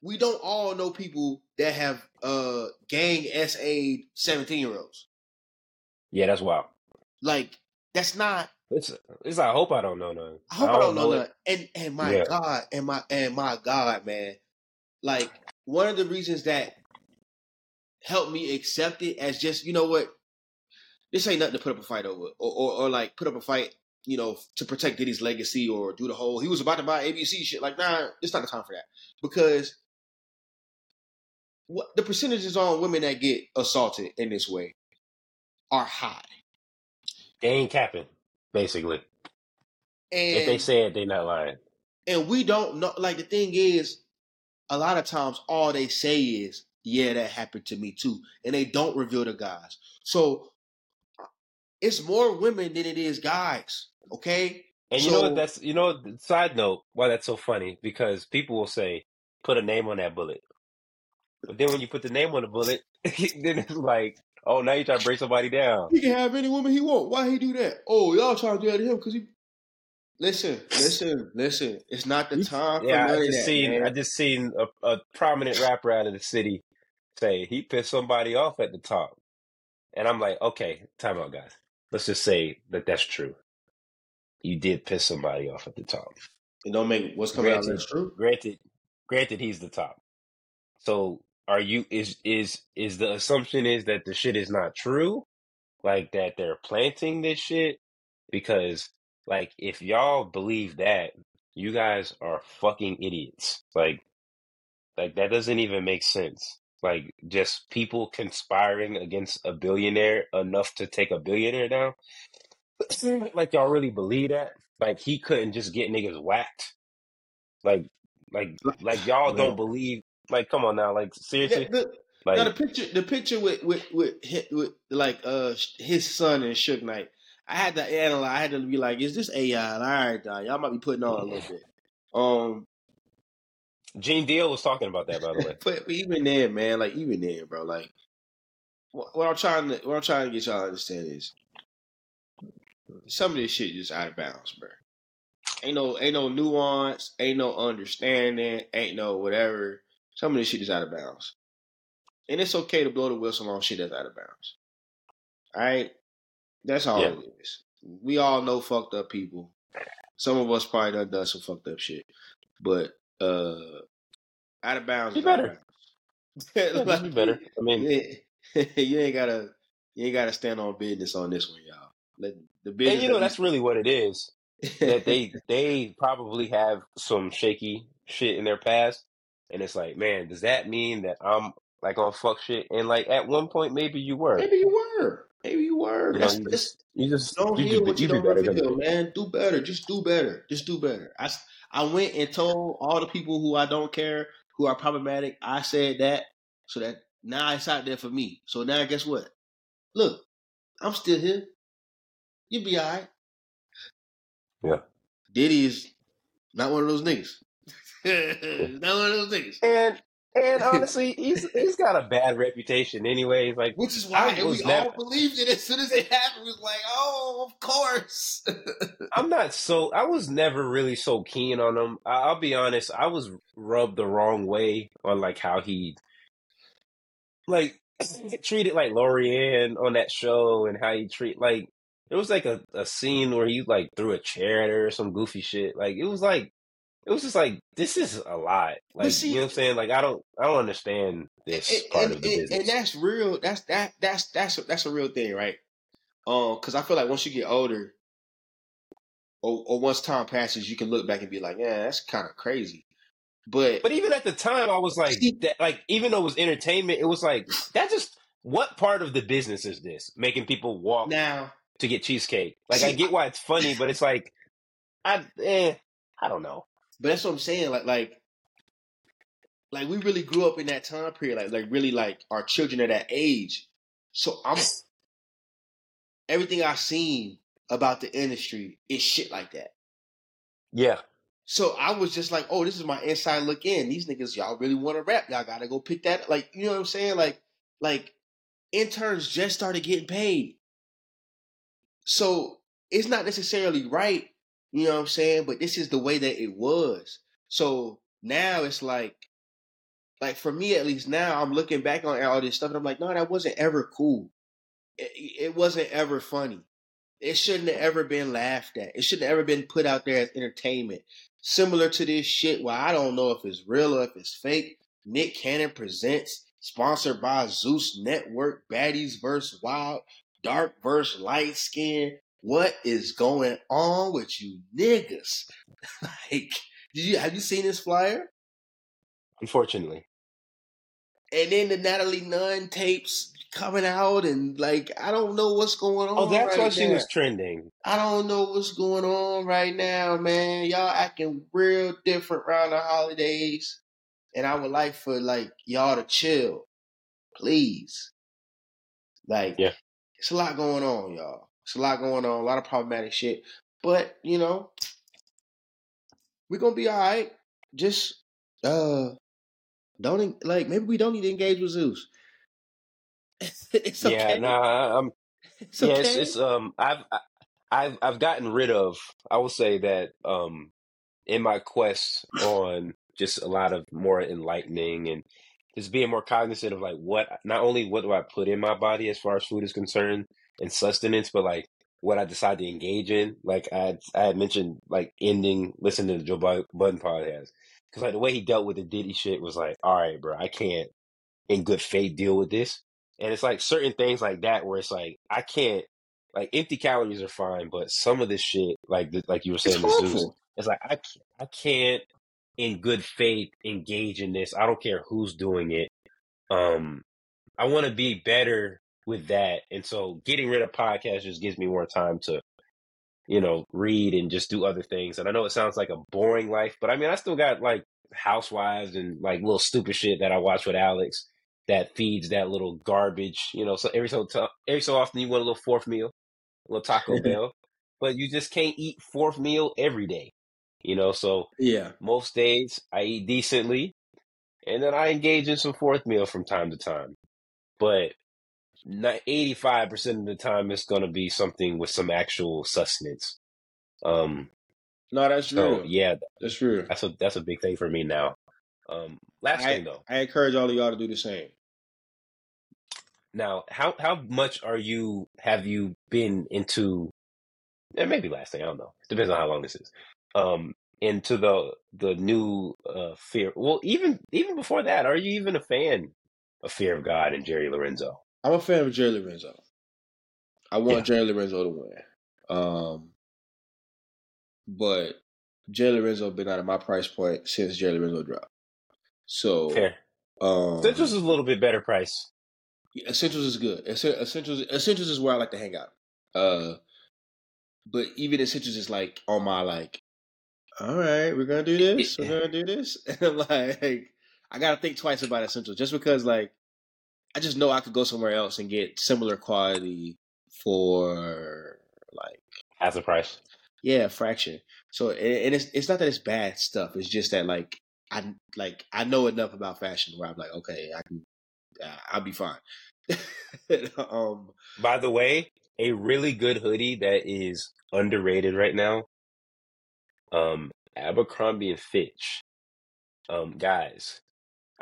we don't all know people that have uh, gang S A'd seventeen-year-olds. Yeah, that's wild. Like, that's not... It's, it's I hope I don't know none. I hope I don't, I don't know, know none. And, and my yeah. God, and my, and my God, man. Like, one of the reasons that helped me accept it as just, you know what? This ain't nothing to put up a fight over. Or, or, or like, put up a fight, you know, to protect Diddy's legacy or do the whole, he was about to buy A B C shit. Like, nah, it's not the time for that. Because what the percentages on women that get assaulted in this way are high. They ain't capping, basically. And if they said, they not lying. And we don't know. Like, the thing is, a lot of times all they say is, yeah, that happened to me too. And they don't reveal the guys. So it's more women than it is guys. Okay? And so, you know what that's, you know, side note, why that's so funny, because people will say, put a name on that bullet. But then when you put the name on the bullet, then it's like, oh, now you're trying to break somebody down. He can have any woman he want. Why he do that? Oh, y'all trying to do that to him because he... Listen, listen, listen. It's not the time for yeah, none I just of that, seen, man. I just seen a, a prominent rapper out of the city say he pissed somebody off at the top. And I'm like, okay, time out, guys. Let's just say that that's true. You did piss somebody off at the top. It don't make what's coming granted, out that's true. Granted, granted, he's the top. So are you, is, is, is the assumption is that the shit is not true? Like that they're planting this shit? Because like, if y'all believe that, you guys are fucking idiots. Like, like that doesn't even make sense. Like, just people conspiring against a billionaire enough to take a billionaire down. Like, y'all really believe that? Like, he couldn't just get niggas whacked. Like, like, like y'all Man. don't believe. Like, come on now. Like, seriously. Yeah, the, like, now the picture, the picture with with with, with, with like uh, his son and Suge Knight. I had to analyze. I had to be like, "Is this A I?" All right, dog. Y'all might be putting on a little bit. Um, Gene Deal was talking about that, by the way. But even then, man, like even then, bro, like what, what I'm trying to, what I'm trying to get y'all to understand is some of this shit just out of bounds, bro. Ain't no, ain't no nuance, ain't no understanding, ain't no whatever. Some of this shit is out of bounds, and it's okay to blow the whistle on shit that's out of bounds. All right. That's all yeah. it is. We all know fucked up people. Some of us probably done done some fucked up shit. But uh, out of bounds. Be better. Bounds. Like, be better. I mean, you ain't gotta you ain't gotta stand on business on this one, y'all. Like, the business and you know that we- that's really what it is. That they they probably have some shaky shit in their past, and it's like, man, does that mean that I'm like on fuck shit? And like at one point, maybe you were. Maybe you were. Maybe you were. You, That's, know, you, just, you just don't you hear just, what you, you don't reveal, man. Do better. Just do better. Just do better. I, I went and told all the people who I don't care, who are problematic, I said that, so that now it's out there for me. So now guess what? Look, I'm still here. You'll be all right. Yeah. Diddy is not one of those niggas. Not one of those niggas. And... And honestly, he's he's got a bad reputation anyway. Like, which is why we never, all believed it as soon as it happened. It was like, oh, of course. I'm not so... I was never really so keen on him. I, I'll be honest. I was rubbed the wrong way on, like, how he... Like, treated, like, Lorianne on that show and how he treat... Like, there was, like, a, a scene where he, like, threw a chair at her or some goofy shit. Like, it was, like... It was just like, this is a lot. Like, see, you know what I'm saying? Like, I don't, I don't understand this and, part and, of the and, business. And that's real. That's that. That's that's that's a real thing, right? Um, because I feel like once you get older, or, or once time passes, you can look back and be like, yeah, that's kind of crazy. But but even at the time, I was like, see, that, like even though it was entertainment, it was like that. Just what part of the business is this? Making people walk now to get cheesecake? Like, see, I get why it's funny, but it's like, I eh, I don't know. But that's what I'm saying. Like, like, like we really grew up in that time period. Like, like really, like our children are that age. So I'm everything I've seen about the industry is shit like that. Yeah. So I was just like, oh, this is my inside look in. These niggas, y'all really want to rap? Y'all gotta go pick that. Like, you know what I'm saying? Like, like interns just started getting paid. So it's not necessarily right. You know what I'm saying? But this is the way that it was. So now it's like, like for me, at least now, I'm looking back on all this stuff and I'm like, no, that wasn't ever cool. It, it wasn't ever funny. It shouldn't have ever been laughed at. It shouldn't have ever been put out there as entertainment. Similar to this shit, well, I don't know if it's real or if it's fake. Nick Cannon Presents, sponsored by Zeus Network, Baddies versus Wild, Dark versus Light Skin. What is going on with you niggas? Like, did you have you seen this flyer? Unfortunately. And then the Natalie Nunn tapes coming out, and like, I don't know what's going on. Oh, that's right why now. She was trending. I don't know what's going on right now, man. Y'all acting real different around the holidays, and I would like for like y'all to chill, please. Like, yeah, it's a lot going on, y'all. It's a lot going on, a lot of problematic shit. But, you know, we're going to be all right. Just uh, don't, like, maybe we don't need to engage with Zeus. It's okay. Yeah, nah, I'm, it's yeah, okay. It's, it's, um, I've, I've, I've gotten rid of, I will say that um, in my quest on just a lot of more enlightening and just being more cognizant of, like, what, not only what do I put in my body as far as food is concerned, and sustenance, but like what I decide to engage in. Like I, I had mentioned, like ending listening to the Joe Budden podcast, because like the way he dealt with the Diddy shit was like, all right, bro, I can't in good faith deal with this. And it's like certain things like that where it's like I can't. Like empty calories are fine, but some of this shit, like like you were saying, it's, Zeus, it's like I I can't in good faith engage in this. I don't care who's doing it. Um, I want to be better with that. And so getting rid of podcasts just gives me more time to, you know, read and just do other things. And I know it sounds like a boring life, but I mean, I still got like Housewives and like little stupid shit that I watch with Alex that feeds that little garbage, you know, so every so, t- every so often you want a little fourth meal, a little Taco Bell, but you just can't eat fourth meal every day, you know? So yeah, most days I eat decently and then I engage in some fourth meal from time to time, but Not eighty-five percent of the time, it's gonna be something with some actual sustenance. Um, no, that's so, real. Yeah, that's real. That's a that's a big thing for me now. Um, last I, thing though, I encourage all of y'all to do the same. Now, how how much are you? Have you been into? And maybe last thing, I don't know. It depends on how long this is. Um, into the the new uh, fear. Well, even even before that, are you even a fan of Fear of God and Jerry Lorenzo? I'm a fan of Jerry Lorenzo. I want yeah. Jerry Lorenzo to win. Um, but Jerry Lorenzo been out of my price point since Jerry Lorenzo dropped. So fair. Um, Essentials is a little bit better price. Essentials is good. Essentials Essentials is where I like to hang out. Uh, but even Essentials is like on my like, all right, we're going to do this. We're going to do this. And like, I got to think twice about Essentials just because like, I just know I could go somewhere else and get similar quality for like half the price. Yeah, fraction. So, and it's it's not that it's bad stuff. It's just that like I like I know enough about fashion where I'm like, okay, I can, I'll be fine. um, By the way, a really good hoodie that is underrated right now. Um, Abercrombie and Fitch. Um, guys,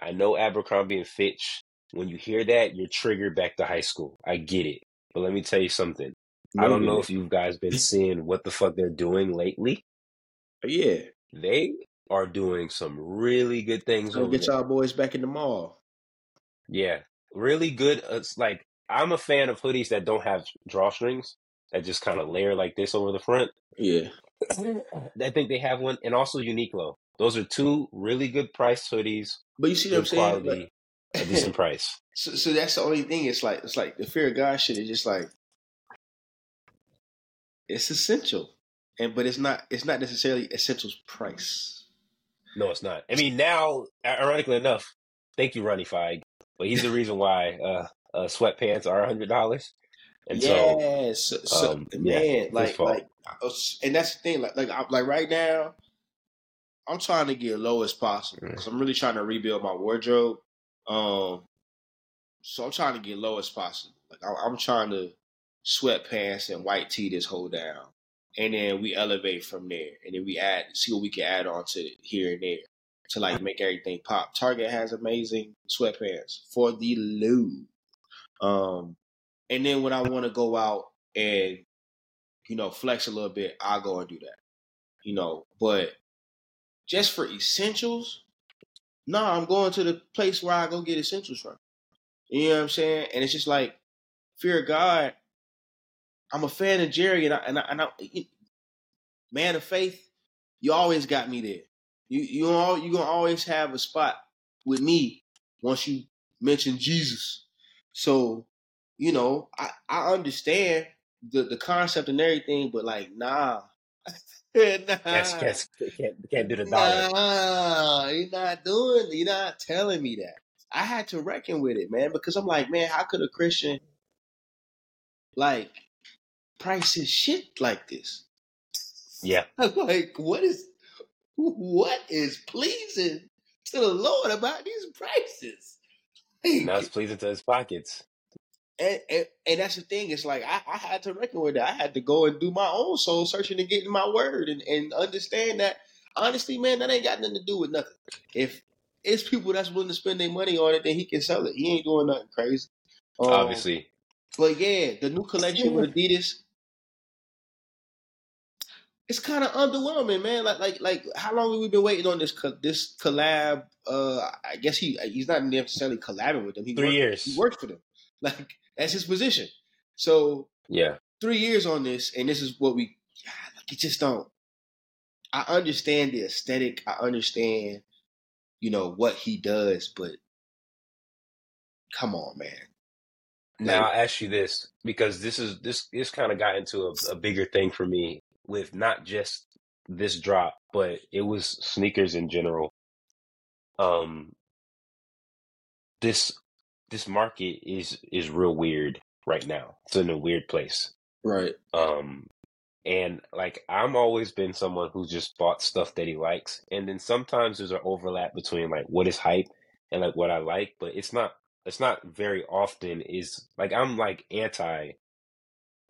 I know Abercrombie and Fitch. When you hear that, you're triggered back to high school. I get it. But let me tell you something. I don't know if you guys been seeing what the fuck they're doing lately. Yeah. They are doing some really good things. Go get y'all boys back in the mall. Yeah. Really good. It's like, I'm a fan of hoodies that don't have drawstrings, that just kind of layer like this over the front. Yeah. I think they have one. And also Uniqlo. Those are two really good priced hoodies. But you see what I'm saying? Like, a decent price. So, so that's the only thing. It's like it's like the Fear of God shit is just like it's essential, and but it's not it's not necessarily essentials price. No, it's not. I mean, now, ironically enough, thank you, Ronnie Feig, but he's the reason why uh, uh, sweatpants are a hundred dollars. And yeah, so, so um, man, yeah, like like, and that's the thing. Like like I, like right now, I'm trying to get low as possible because I'm really trying to rebuild my wardrobe. Um, so I'm trying to get low as possible. Like I, I'm trying to sweatpants and white tee this whole down, and then we elevate from there, and then we add, see what we can add on to here and there. to like make everything pop. Target has amazing sweatpants for the Loewe. Um, and then when I want to go out and, you know, flex a little bit, I'll go and do that, you know. But just for essentials, no, nah, I'm going to the place where I go get essentials from. You know what I'm saying? And it's just like, fear God, I'm a fan of Jerry, and I, and I, and I man of faith, you always got me there. You you all you gonna always have a spot with me once you mention Jesus. So, you know, I, I understand the, the concept and everything, but like, nah. nah. That's, that's, can't, can't do the dollar. Nah, you're not doing, you're not telling me that. I had to reckon with it, man, because I'm like, man, how could a Christian like price his shit like this? Yeah. I'm like, what is what is pleasing to the Lord about these prices? Now it's pleasing to his pockets. And, and and that's the thing. It's like I, I had to reckon with that. I had to go and do my own soul searching and getting my word and, and understand that, honestly, man, that ain't got nothing to do with nothing. If it's people that's willing to spend their money on it, then he can sell it. He ain't doing nothing crazy. Um, Obviously. But yeah, the new collection yeah. with Adidas, it's kind of underwhelming, man. Like, like, like, how long have we been waiting on this co- this collab? Uh, I guess he he's not necessarily collabing with them. He three worked, years. He worked for them. Like, that's his position. So yeah, three years on this, and this is what we. God, like, you just don't. I understand the aesthetic. I understand, you know, what he does, but come on, man. Like, now I'll ask you this, because this is this this kind of got into a, a bigger thing for me. With not just this drop, but it was sneakers in general. Um, this this market is is real weird right now. It's in a weird place, right? Um, and like I'm always been someone who's just bought stuff that he likes, and then sometimes there's an overlap between like what is hype and like what I like, but it's not it's not very often. Is like I'm like anti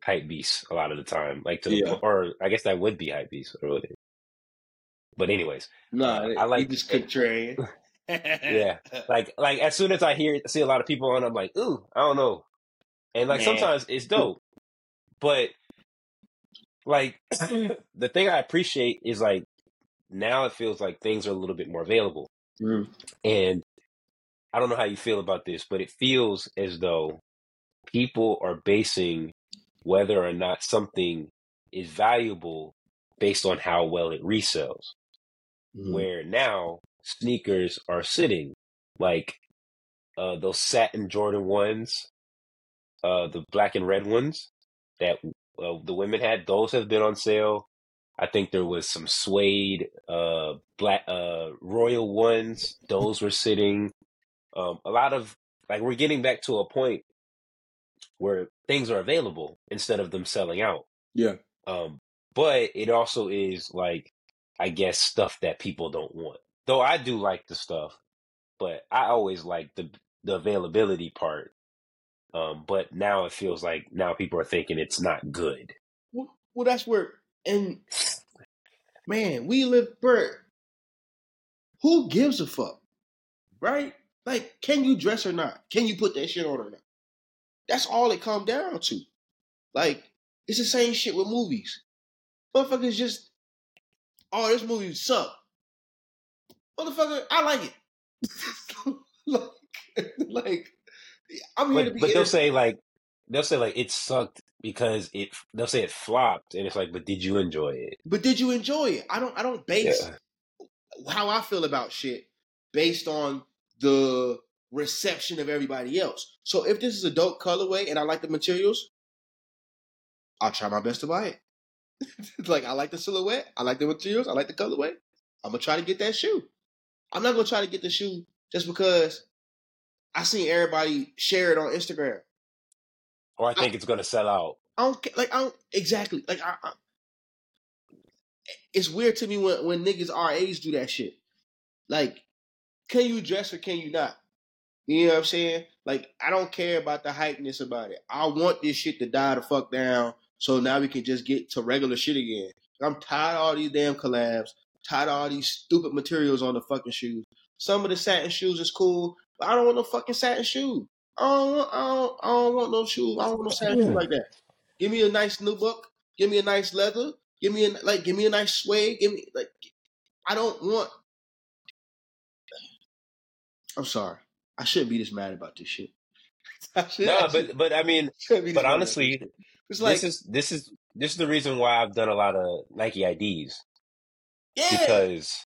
hype beast a lot of the time, like to yeah. the, or I guess that would be hype beast, really. But anyways, no, uh, I like just contrarian. yeah, like like as soon as I hear see a lot of people on, I'm like, ooh, I don't know, and like Man. sometimes it's dope, but like the thing I appreciate is like now it feels like things are a little bit more available, mm. and I don't know how you feel about this, but it feels as though people are basing whether or not something is valuable based on how well it resells. Mm-hmm. Where now sneakers are sitting like uh, those satin Jordan ones, uh, the black and red ones that uh, the women had. Those have been on sale. I think there was some suede uh, black uh, royal ones. Those were sitting. Um, a lot of like we're getting back to a point where things are available instead of them selling out. Yeah. Um, but it also is like, I guess, stuff that people don't want. Though I do like the stuff, but I always like the the availability part. Um, but now it feels like now people are thinking it's not good. Well, well that's where, and man, we live, bro, who gives a fuck, right? Like, can you dress or not? Can you put that shit on or not? That's all it come down to. Like, it's the same shit with movies. Motherfuckers just, oh, this movie suck. Motherfucker, I like it. like, like, I'm here but, to be. But they'll say like, they'll say like it sucked because it. They'll say it flopped, and it's like, but did you enjoy it? But did you enjoy it? I don't. I don't base yeah. how I feel about shit based on the reception of everybody else. So if this is a dope colorway and I like the materials, I'll try my best to buy it. Like, I like the silhouette, I like the materials, I like the colorway. I'm gonna try to get that shoe. I'm not gonna try to get the shoe just because I seen everybody share it on Instagram. Or I think I, it's gonna sell out. I don't like. I don't exactly like. I, I, it's weird to me when when niggas our age do that shit. Like, can you dress or can you not? You know what I'm saying? Like, I don't care about the hypeness about it. I want this shit to die the fuck down so now we can just get to regular shit again. I'm tired of all these damn collabs. tired of all these stupid materials on the fucking shoes. Some of the satin shoes is cool, but I don't want no fucking satin shoe. I don't, I don't, I don't want no shoe. I don't want no satin yeah. shoe like that. Give me a nice new book. Give me a nice leather. Give me a, like, give me a nice suede. Give me, like, I don't want. I'm sorry. I shouldn't be this mad about this shit. I should, no, I should, but but I mean, but honestly, it's like, this is this is this is the reason why I've done a lot of Nike I Ds. Yeah. Because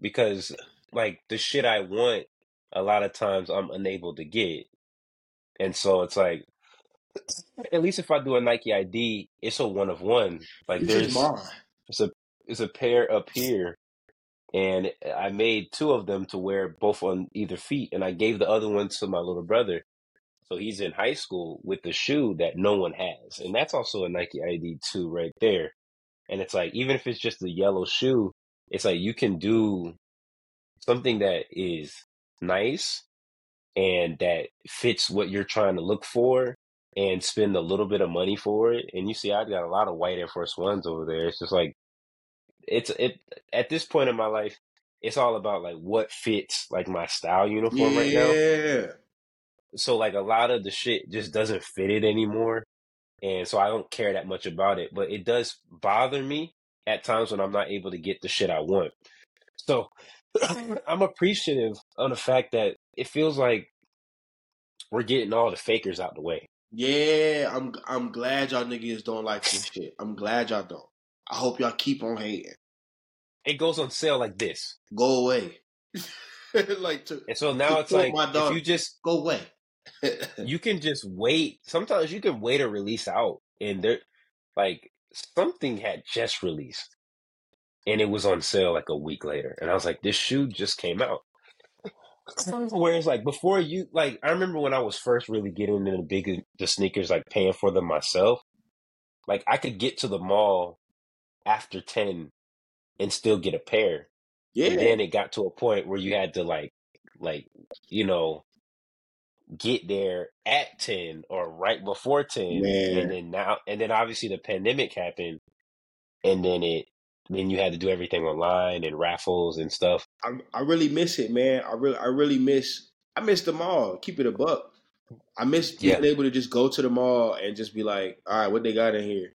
because like the shit I want, a lot of times I'm unable to get, and so it's like, at least if I do a Nike I D, it's a one of one. Like it's there's it's a it's a pair up here. And I made two of them to wear both on either feet. And I gave the other one to my little brother. So he's in high school with the shoe that no one has. And that's also a Nike I D too, right there. And it's like, even if it's just a yellow shoe, it's like you can do something that is nice and that fits what you're trying to look for and spend a little bit of money for it. And you see, I've got a lot of white Air Force Ones over there. It's just like, It's it at this point in my life, it's all about like what fits like my style uniform yeah. right now. Yeah. So like a lot of the shit just doesn't fit it anymore, and so I don't care that much about it. But it does bother me at times when I'm not able to get the shit I want. So I'm appreciative of the fact that it feels like we're getting all the fakers out the way. Yeah, I'm I'm glad y'all niggas don't like this shit. I'm glad y'all don't. I hope y'all keep on hating. It goes on sale like this. Go away. like to, and so now it's like, my dog, if you just go away. You can just wait. Sometimes you can wait a release out, and there, like something had just released, and it was on sale like a week later, and I was like, this shoe just came out. Whereas like before you, like I remember when I was first really getting into the big the sneakers, like paying for them myself. Like I could get to the mall after ten and still get a pair. Yeah. And then it got to a point where you had to like, like, you know, get there at ten or right before ten. Man. And then now, and then obviously the pandemic happened, and then it, then you had to do everything online and raffles and stuff. I, I really miss it, man. I really, I really miss, I miss the mall. Keep it a buck. I miss being yeah. able to just go to the mall and just be like, all right, what they got in here?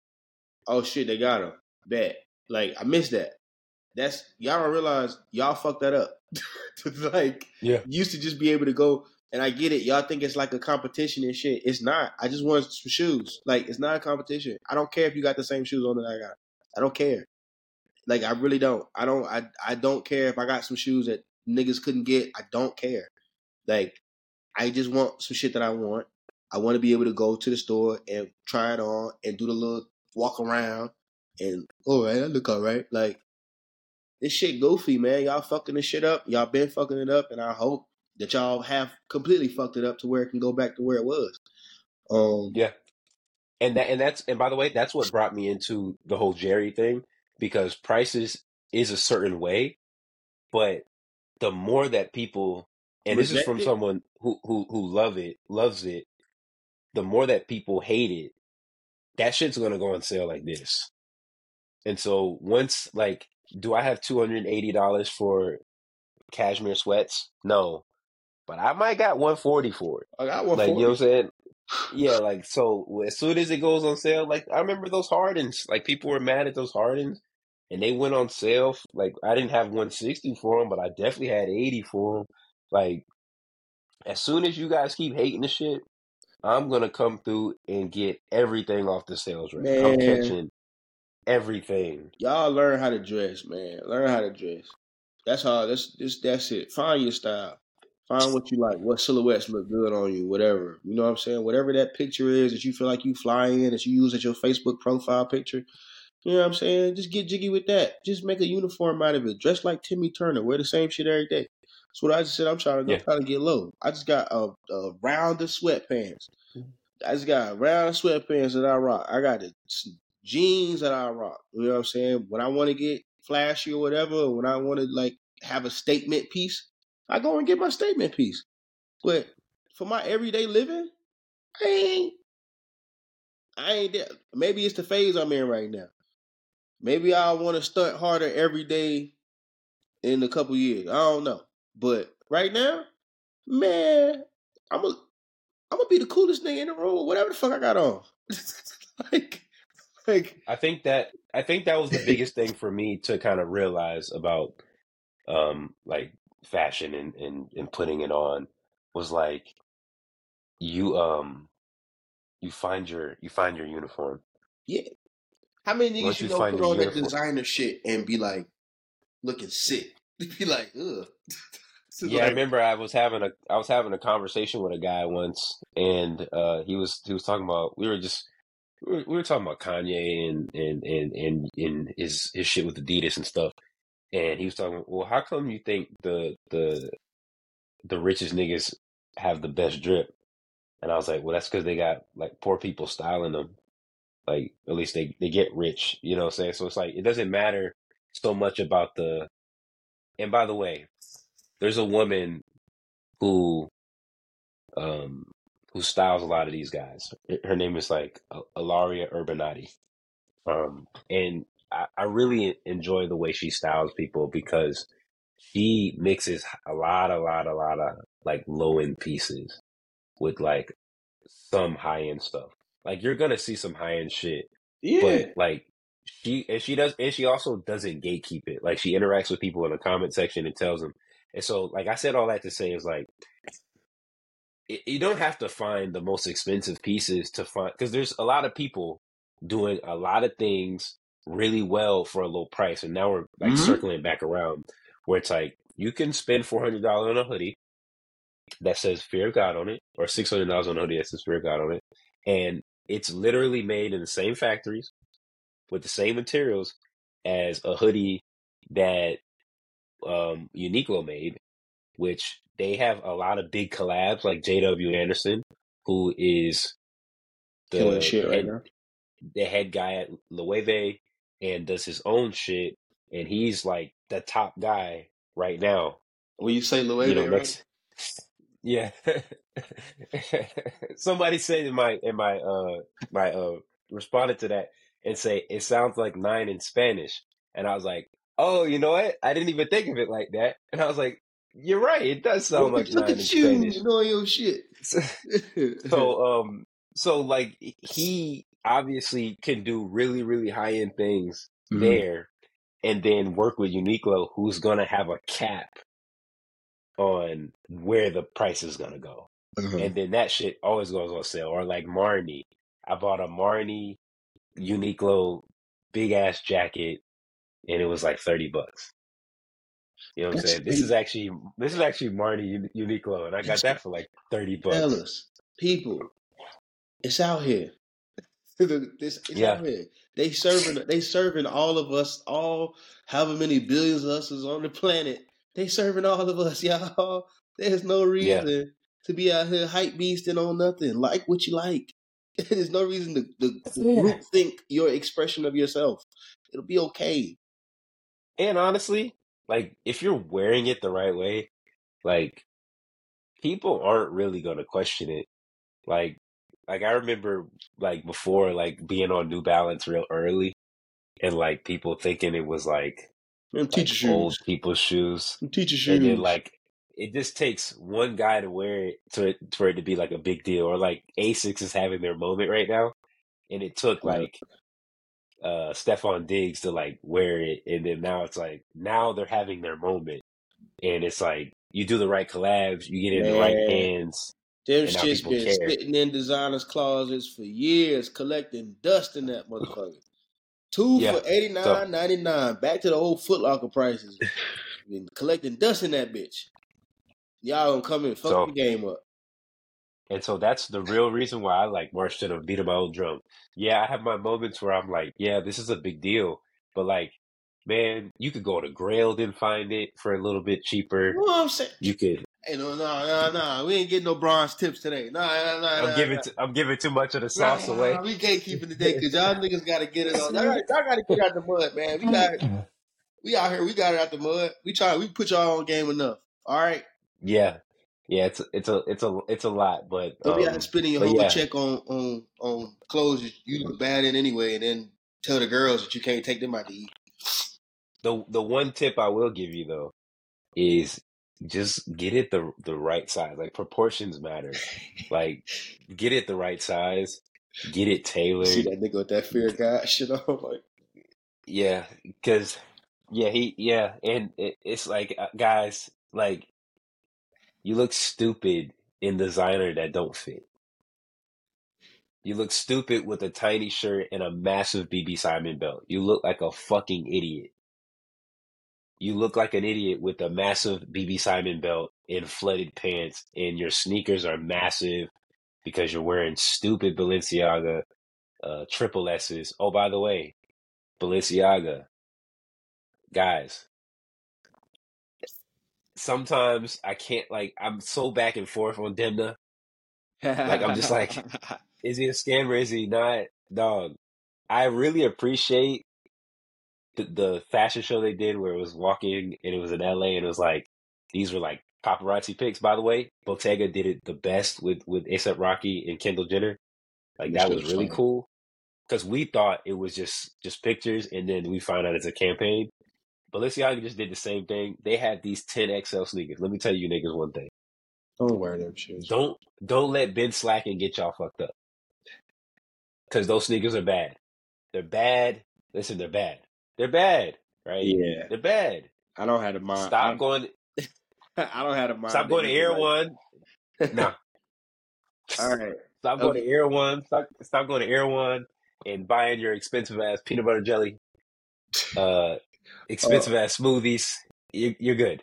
Oh shit, they got them. Bet. Like, I miss that. That's, y'all don't realize y'all fucked that up. Like, yeah. You used to just be able to go, and I get it. Y'all think it's like a competition and shit. It's not. I just want some shoes. Like, it's not a competition. I don't care if you got the same shoes on that I got. I don't care. Like, I really don't. I don't, I, I don't care if I got some shoes that niggas couldn't get. I don't care. Like, I just want some shit that I want. I want to be able to go to the store and try it on and do the little walk around. And all right, I look all right. Like, this shit goofy, man. Y'all fucking this shit up. Y'all been fucking it up, and I hope that y'all have completely fucked it up to where it can go back to where it was. Um, yeah. And that, and that's, and by the way, that's what brought me into the whole Jerry thing, because prices is a certain way, but the more that people, and this is from it? someone who who who love it, loves it, the more that people hate it, that shit's gonna go on sale like this. And so once, like, do I have two hundred eighty dollars for cashmere sweats? No. But I might got one hundred forty dollars for it. I got one hundred forty dollars. Like, you know what I'm saying? Yeah, like, so as soon as it goes on sale, like, I remember those Hardens. Like, people were mad at those Hardens, and they went on sale. Like, I didn't have one hundred sixty dollars for them, but I definitely had eighty dollars for them. Like, as soon as you guys keep hating the shit, I'm going to come through and get everything off the sales rack. Man. I'm catching everything. Y'all learn how to dress, man. Learn how to dress. That's how. That's this. That's it. Find your style. Find what you like. What silhouettes look good on you. Whatever. You know what I'm saying. Whatever that picture is that you feel like you fly in, that you use as your Facebook profile picture. You know what I'm saying. Just get jiggy with that. Just make a uniform out of it. Dress like Timmy Turner. Wear the same shit every day. That's what I just said. I'm trying to go, yeah. trying to get low. I just got a, a round of sweatpants. I just got a round of sweatpants that I rock. I got a jeans that I rock, you know what I'm saying? When I want to get flashy or whatever, or when I want to like have a statement piece, I go and get my statement piece. But for my everyday living, I ain't, I ain't there. Maybe it's the phase I'm in right now. Maybe I want to stunt harder every day in a couple years. I don't know. But right now, man, I'm a, I'm gonna be the coolest thing in the room, whatever the fuck I got on. like, like I think that I think that was the biggest thing for me to kind of realize about um like fashion and, and, and putting it on was like you um you find your you find your uniform. Yeah. How many niggas Once you gonna put on uniform. that designer shit and be like looking sick? Be like, ugh. Yeah, like, I remember I was having a I was having a conversation with a guy once, and uh, he was he was talking about we were just we were, we were talking about Kanye and and, and and and his his shit with Adidas and stuff, and he was talking, well, how come you think the the the richest niggas have the best drip? And I was like, well, that's because they got like poor people styling them, like at least they they get rich, you know what I'm saying? So it's like it doesn't matter so much about the. And by the way, there's a woman who, um, who styles a lot of these guys. Her name is like Ilaria Urbanati, um, and I, I really enjoy the way she styles people because she mixes a lot, a lot, a lot of like low end pieces with like some high end stuff. Like you're gonna see some high end shit, yeah. But like she and she does, and she also doesn't gatekeep it. Like she interacts with people in the comment section and tells them. And so, like I said, all that to say is like, it, you don't have to find the most expensive pieces to find, because there's a lot of people doing a lot of things really well for a low price. And now we're like mm-hmm. circling back around where it's like, you can spend four hundred dollars on a hoodie that says Fear of God on it, or six hundred dollars on a hoodie that says Fear of God on it. And it's literally made in the same factories with the same materials as a hoodie that Um, Uniqlo made, which they have a lot of big collabs, like J W Anderson, who is the killing shit right head, now. the head guy at Loewe, and does his own shit, and he's like the top guy right now. When you say Loewe, you know, right? Yeah. Somebody said in my in my uh my uh responded to that and say it sounds like nine in Spanish, and I was like, oh, you know what? I didn't even think of it like that. And I was like, you're right. It does sound look, like look at you and all your shit. so, um, so like he obviously can do really, really high end things mm-hmm. there, and then work with Uniqlo, who's gonna have a cap on where the price is gonna go, mm-hmm. and then that shit always goes on sale. Or like Marnie, I bought a Marnie Uniqlo big ass jacket. And it was like thirty bucks. You know what I'm saying? This is actually this is actually Marnie Uniqlo, and I got that for like thirty bucks. Fellas, people, it's out here. It's, it's yeah. out here. They serving they serving all of us, all however many billions of us is on the planet. They serving all of us, y'all. There's no reason yeah. to be out here hype beasting on nothing. Like what you like. There's no reason to, to, to yeah. think your expression of yourself. It'll be okay. And honestly, like, if you're wearing it the right way, like, people aren't really going to question it. Like, like I remember, like, before, like, being on New Balance real early and, like, people thinking it was, like, like teacher old shoes. people's shoes. Teacher shoes. And then, like, it just takes one guy to wear it to, for it to be, like, a big deal. Or, like, Asics is having their moment right now. And it took, like... Uh, Stefan Diggs to like wear it, and then now it's like now they're having their moment, and it's like you do the right collabs, you get in Man. the right hands. Them shit's been care. sitting in designers' closets for years, collecting dust in that motherfucker. Two yeah. for eighty nine so, ninety nine, back to the old Foot Locker prices. Been collecting dust in that bitch. Y'all gonna come in and fuck so, the game up. And so that's the real reason why I like marched to the beat of my own drum. Yeah, I have my moments where I'm like, yeah, this is a big deal. But like, man, you could go to Grailed and find it for a little bit cheaper. Well, I'm saying you could. Hey, no, no, no, no. We ain't getting no bronze tips today. No, no, no. I'm no, giving, no. T- I'm giving too much of the sauce no, away. No, no, we can't keep it today because y'all niggas got to get it on. Y'all, y'all got to get out the mud, man. We got, we out here. We got it out the mud. We try. We put y'all on game enough. All right. Yeah. Yeah, it's it's a it's a it's a lot, but don't be um, out spending your whole yeah. check on on on clothes you look bad in anyway, and then tell the girls that you can't take them out to eat. The the one tip I will give you though is just get it the the right size. Like proportions matter. Like get it the right size. Get it tailored. See that nigga with that Fear of God shit on? Like, yeah, because yeah, he yeah, and it, it's like guys, like you look stupid in designer that don't fit. You look stupid with a tiny shirt and a massive B B Simon belt. You look like a fucking idiot. You look like an idiot with a massive B B Simon belt and flooded pants, and your sneakers are massive because you're wearing stupid Balenciaga uh, triple S's. Oh, by the way, Balenciaga. Guys, sometimes I can't, like, I'm so back and forth on Demna. Like, I'm just like... Is he a scammer? Is he not? Dog, I really appreciate the, the fashion show they did where it was walking and it was in L A and it was like, these were like paparazzi pics, by the way. Bottega did it the best with, with A$AP Rocky and Kendall Jenner. Like, that was really cool. Because we thought it was just, just pictures and then we found out it's a campaign. Balenciaga just did the same thing. They had these ten X L sneakers. Let me tell you niggas one thing. Don't wear them shoes. Don't, don't let Ben Slacken get y'all fucked up. Because those sneakers are bad. They're bad. Listen, they're bad. They're bad, right? Yeah. They're bad. I don't have a mind. Stop I'm, going. I don't have a mind. Stop going to Air like... One. No. All right. Stop okay. going to Air One. Stop, stop going to Air One and buying your expensive-ass peanut butter jelly, uh, expensive-ass oh. smoothies. You, you're good.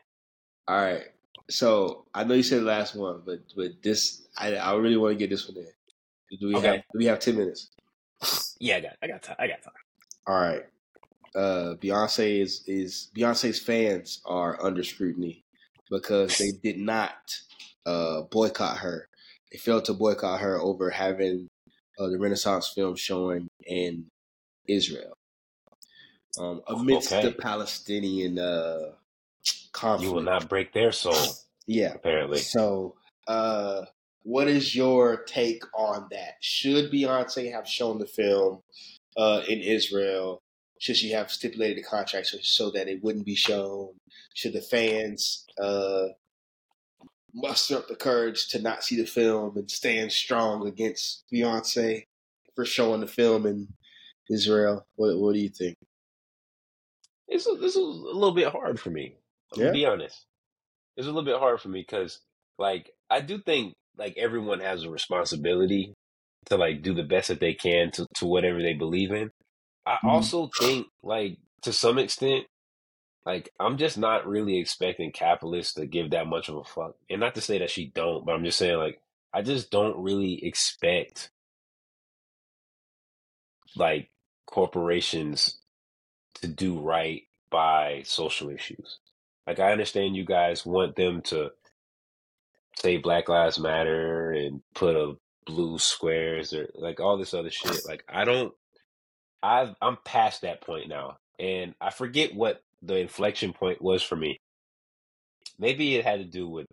All right. So I know you said the last one, but, but this, I, I really want to get this one in. Do we okay. have do we have ten minutes? Yeah, I got I got time. I got time. All right. Uh, Beyonce is, is Beyonce's fans are under scrutiny because they did not uh, boycott her. They failed to boycott her over having uh, the Renaissance film showing in Israel um, amidst okay. the Palestinian uh, conflict. You will not break their soul. Yeah, apparently. So. Uh, What is your take on that? Should Beyonce have shown the film uh, in Israel? Should she have stipulated the contract so, so that it wouldn't be shown? Should the fans uh, muster up the courage to not see the film and stand strong against Beyonce for showing the film in Israel? What, what do you think? This was, this was a little bit hard for me. I'm yeah. gonna be honest. It's a little bit hard for me because, like, I do think. Like everyone has a responsibility to like do the best that they can to, to whatever they believe in. I mm-hmm. also think like to some extent, like I'm just not really expecting capitalists to give that much of a fuck. And not to say that she don't, but I'm just saying like, I just don't really expect like corporations to do right by social issues. Like I understand you guys want them to say Black Lives Matter and put a blue squares or like all this other shit. Like I don't, I've, I'm past that point now. And I forget what the inflection point was for me. Maybe it had to do with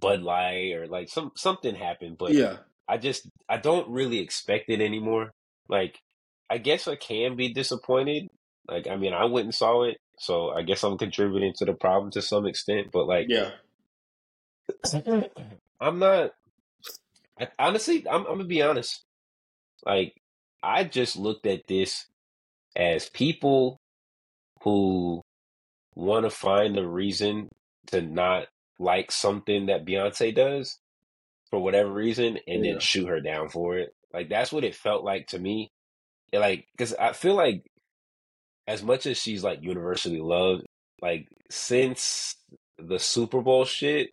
Bud Light or like some, something happened, but yeah. I just, I don't really expect it anymore. Like, I guess I can be disappointed. Like, I mean, I went and saw it. So I guess I'm contributing to the problem to some extent, but like, yeah. I'm not I, honestly I'm, I'm gonna be honest, like I just looked at this as people who want to find a reason to not like something that Beyonce does for whatever reason and yeah. then shoot her down for it. Like that's what it felt like to me. And, like because I feel like as much as she's like universally loved, like since the Super Bowl shit,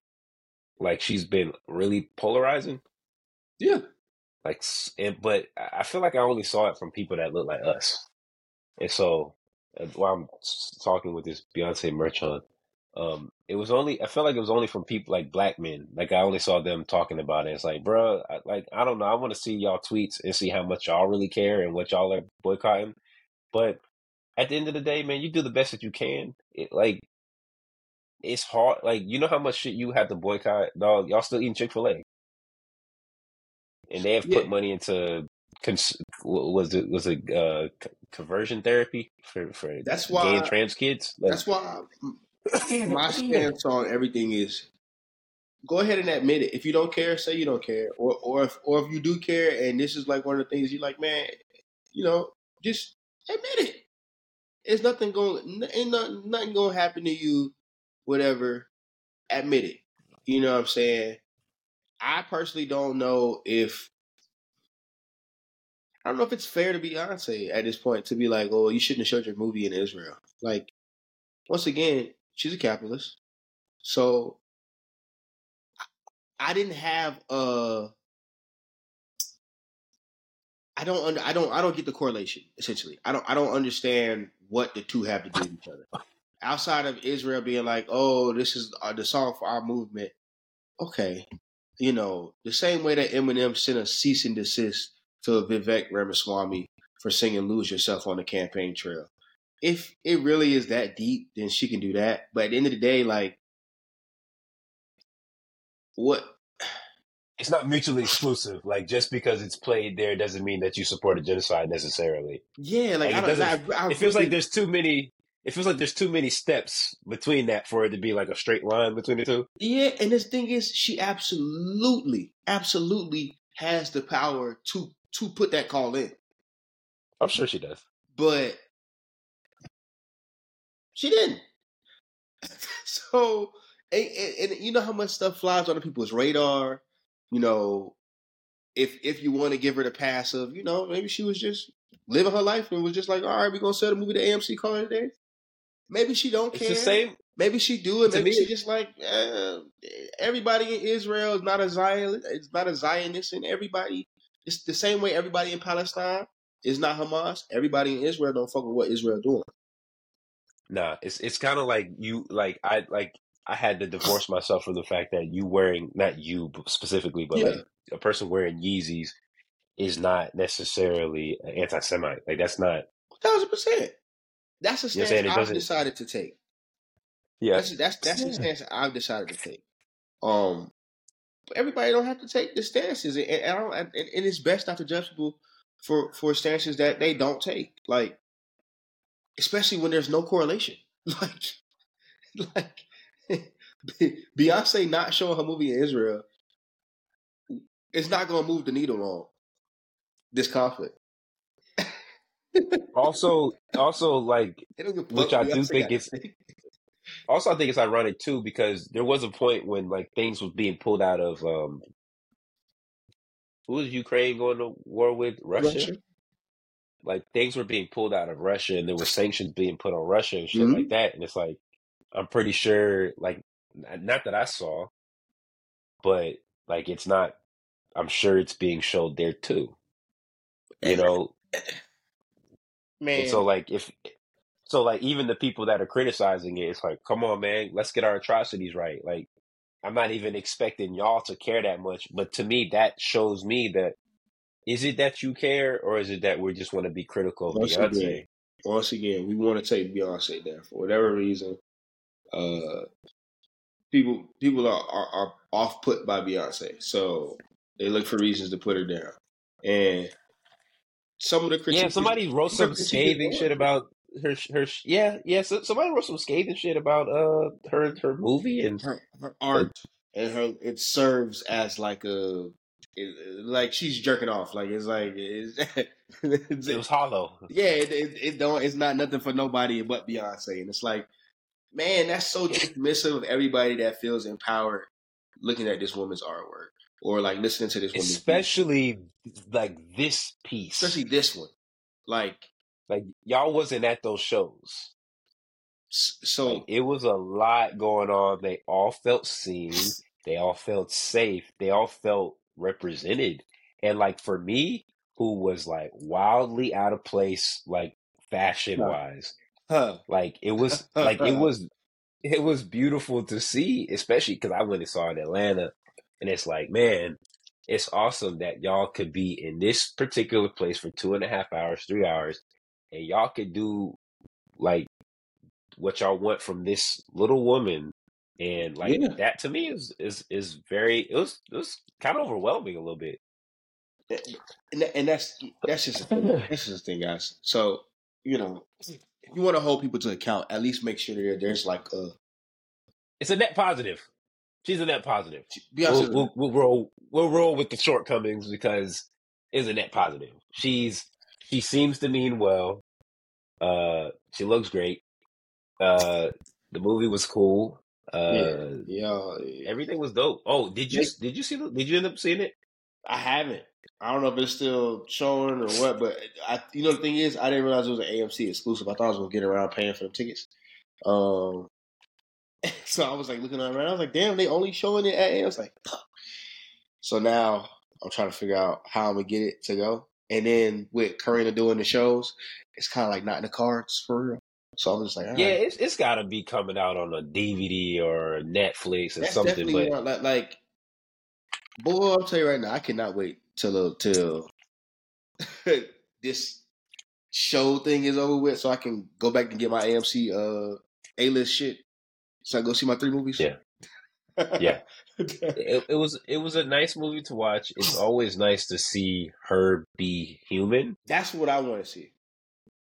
like she's been really polarizing. Yeah. Like, and, but I feel like I only saw it from people that look like us. And so while I'm talking with this Beyonce merch on, um, it was only, I felt like it was only from people like black men. Like I only saw them talking about it. It's like, bro, I, like, I don't know. I want to see y'all tweets and see how much y'all really care and what y'all are boycotting. But at the end of the day, man, you do the best that you can. It, like, it's hard. Like, you know how much shit you have to boycott? Dog, y'all still eating Chick-fil-A. And they have yeah. put money into, cons- was it, was it uh, conversion therapy for, for that's why gay and trans kids. Like, that's why I, my stance on everything is go ahead and admit it. If you don't care, say you don't care. Or or if, or if you do care and this is like one of the things you're like, man, you know, just admit it. It's nothing going, ain't nothing, nothing going to happen to you, whatever. Admit it. You know what I'm saying? I personally don't know if, I don't know if it's fair to Beyonce at this point to be like, oh, you shouldn't have showed your movie in Israel. Like, once again, she's a capitalist. So I didn't have a, I don't under, I don't I don't get the correlation, essentially. I don't I don't understand what the two have to do with each other. Outside of Israel being like, oh, this is the song for our movement. Okay. You know, the same way that Eminem sent a cease and desist to Vivek Ramaswamy for singing Lose Yourself on the campaign trail. If it really is that deep, then she can do that. But at the end of the day, like, what? It's not mutually exclusive. Like, just because it's played there doesn't mean that you support a genocide necessarily. Yeah, like, like I don't, it, I, I, it feels I, like there's too many. It feels like there's too many steps between that for it to be like a straight line between the two. Yeah, and this thing is, she absolutely, absolutely has the power to to put that call in. I'm sure she does, but she didn't. So, and, and, and you know how much stuff flies on people's radar. You know, if if you want to give her the pass of, you know, maybe she was just living her life and was just like, all right, we're going to sell the movie to A M C, call it a day. Maybe she don't care. It's the same. Maybe she do it. Maybe me, she just like, uh, everybody in Israel is not a Zionist. It's not a Zionist in everybody. It's the same way everybody in Palestine is not Hamas. Everybody in Israel don't fuck with what Israel doing. Nah, it's it's kind of like you, like, I, like, I had to divorce myself from the fact that you wearing, not you specifically, but yeah. like a person wearing Yeezys is not necessarily an anti-Semite. Like, that's not... one thousand percent. That's a stance you know I've doesn't... decided to take. Yeah. That's that's, that's yeah. the stance I've decided to take. Um, but everybody don't have to take the stances. And, and, I don't, and, and it's best not to judge people for, for stances that they don't take. Like, especially when there's no correlation. Like, like... Beyonce not showing her movie in Israel is not going to move the needle on this conflict. also, also like, which I do think it's, also I think it's ironic too, because there was a point when like things was being pulled out of, um, who was Ukraine going to war with? Russia? Russia? Like things were being pulled out of Russia and there were sanctions being put on Russia and shit mm-hmm. like that. And it's like, I'm pretty sure, like, not that I saw, but, like, it's not, I'm sure it's being showed there, too. You know? Man. And so, like, if, so, like, even the people that are criticizing it, it's like, come on, man, let's get our atrocities right. Like, I'm not even expecting y'all to care that much, but to me, that shows me that, is it that you care, or is it that we just want to be critical of Once Beyonce? Again, once again, we want to take Beyonce down for whatever reason. Uh, people people are, are, are off put by Beyonce, so they look for reasons to put her down. And some of the critics, yeah, somebody wrote some scathing shit about her. Her yeah, yeah. So, somebody wrote some scathing shit about uh her her movie and her, her art and her. It serves as like a it, like she's jerking off. Like it's like it's, it's, it was hollow. Yeah, it, it, it don't. It's not nothing for nobody but Beyonce, and it's like. Man, that's so dismissive of everybody that feels empowered looking at this woman's artwork or like listening to this woman. Especially piece. like this piece. Especially this one. Like like y'all wasn't at those shows. So like, it was a lot going on. They all felt seen. They all felt safe. They all felt represented. And like for me, who was like wildly out of place, like fashion wise. Huh. Like it was, like it was, it was beautiful to see, especially because I went and saw it in Atlanta, and it's like, man, it's awesome that y'all could be in this particular place for two and a half hours, three hours, and y'all could do like what y'all want from this little woman, and like yeah. that to me is is is very it was it was kind of overwhelming a little bit, and and that's that's just this is the thing, guys. So. you know, if you want to hold people to account, at least make sure that there's like a. It's a net positive. She's a net positive. We'll, we'll, we'll roll. We'll roll with the shortcomings because it's a net positive. She's she seems to mean well. Uh, she looks great. Uh, the movie was cool. Uh, yeah, yeah, everything was dope. Oh, did you did you see? The, did you end up seeing it? I haven't. I don't know if it's still showing or what, but I, you know, the thing is, I didn't realize it was an A M C exclusive. I thought I was gonna get around paying for the tickets. Um, so I was like looking around. I was like, damn, they only showing it at A M C. I was like, oh. So now I'm trying to figure out how I'm gonna get it to go. And then with Karina doing the shows, it's kind of like not in the cards for real. So I'm just like, all right. Yeah, it's it's got to be coming out on a D V D or Netflix or that's something. But not, like, like, boy, I'll tell you right now, I cannot wait till uh, till this show thing is over with, so I can go back and get my A M C uh, A-list shit, so I go see my three movies. Yeah, yeah. It, it was it was a nice movie to watch. It's always nice to see her be human. That's what I want to see.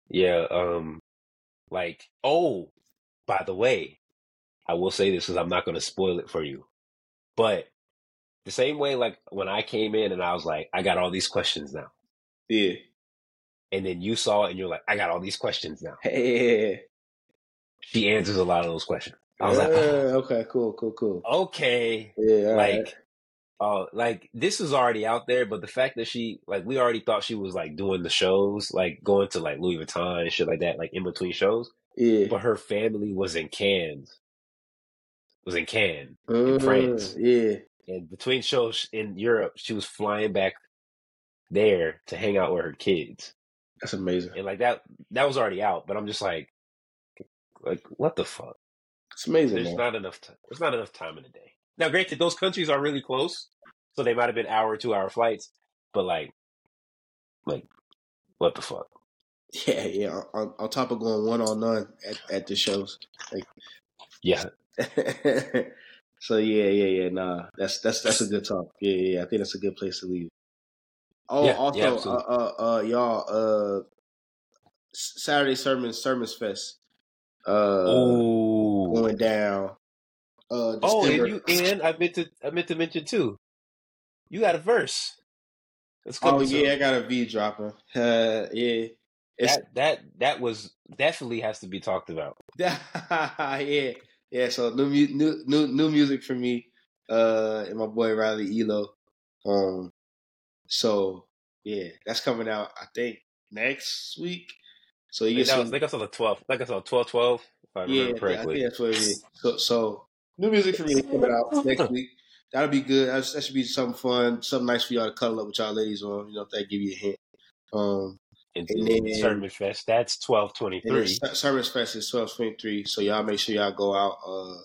Yeah. Um. Like, oh, by the way, I will say this because I'm not going to spoil it for you. But the same way, like, when I came in and I was like, I got all these questions now. Yeah. And then you saw it and you're like, I got all these questions now. Hey. She answers a lot of those questions. I was yeah, like, oh. Okay, cool, cool, cool. Okay. Yeah, like, right. uh, like, this is already out there, but the fact that she, like, we already thought she was, like, doing the shows, like, going to, like, Louis Vuitton and shit like that, like, in between shows. Yeah. But her family was in Cannes. Was in Cannes, uh, in France. Yeah. And between shows in Europe, she was flying back there to hang out with her kids. That's amazing. And, like, that that was already out, but I'm just like, like, what the fuck? It's amazing. There's man. not enough time. There's not enough time in a day. Now, granted, those countries are really close, so they might have been hour or two hour flights, but like, like, what the fuck? Yeah, yeah. On, on top of going one on none at, at the shows, like, yeah. So yeah, yeah, yeah. Nah, that's that's that's a good talk. Yeah, yeah. yeah. I think that's a good place to leave. Oh, yeah, also, yeah, uh, uh, uh, y'all, uh, Saturday sermon, sermons fest. Uh, Ooh. Going down. Uh, oh, and you and I meant to I meant to mention too. You got a verse. That's oh yeah, soon. I got a V dropper. Uh, yeah, it's, that that that was definitely has to be talked about. yeah, yeah. So new new new new music for me, uh, and my boy Riley Elo. Um, so yeah, that's coming out. I think next week. So you get. I think I saw the twelfth. Like I saw twelve twelve. If I remember yeah, correctly. Yeah, I think that's what it is. So. so New music for me is coming out next week. That'll be good. That should be something fun, something nice for y'all to cuddle up with y'all ladies on. You know, if that give you a hint. Um, and, and then Service Fest, that's twelve twenty three. Service Fest is twelve twenty three. So y'all make sure y'all go out uh,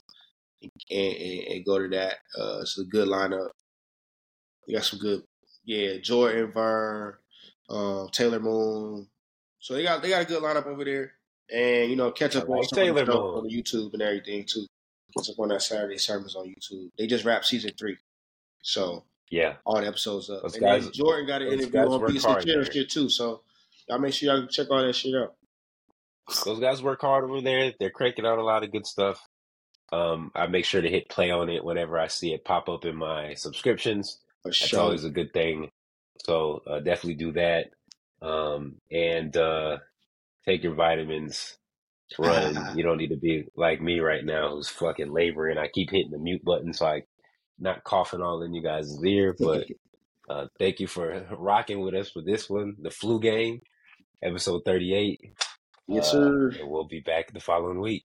and, and, and go to that. Uh, it's a good lineup. We got some good, yeah. Jordan Verne, uh, Taylor Moon. So they got they got a good lineup over there, and you know, catch up on like Taylor Moon on the YouTube and everything too. It's up on that Saturday service on YouTube. They just wrapped season three, so yeah, all the episodes up. Those and guys, Jordan got an interview on Beast and Chill shit too, so y'all make sure y'all check all that shit out. Those guys work hard over there. They're cranking out a lot of good stuff. Um, I make sure to hit play on it whenever I see it pop up in my subscriptions. For sure. That's always a good thing. So uh, definitely do that, um, and uh, take your vitamins. Run. You don't need to be like me right now, who's fucking laboring. I keep hitting the mute button, so I not coughing all in you guys' ear. But uh, thank you for rocking with us for this one, the Flu Game, episode thirty-eight. Yes, uh, sir. And we'll be back the following week.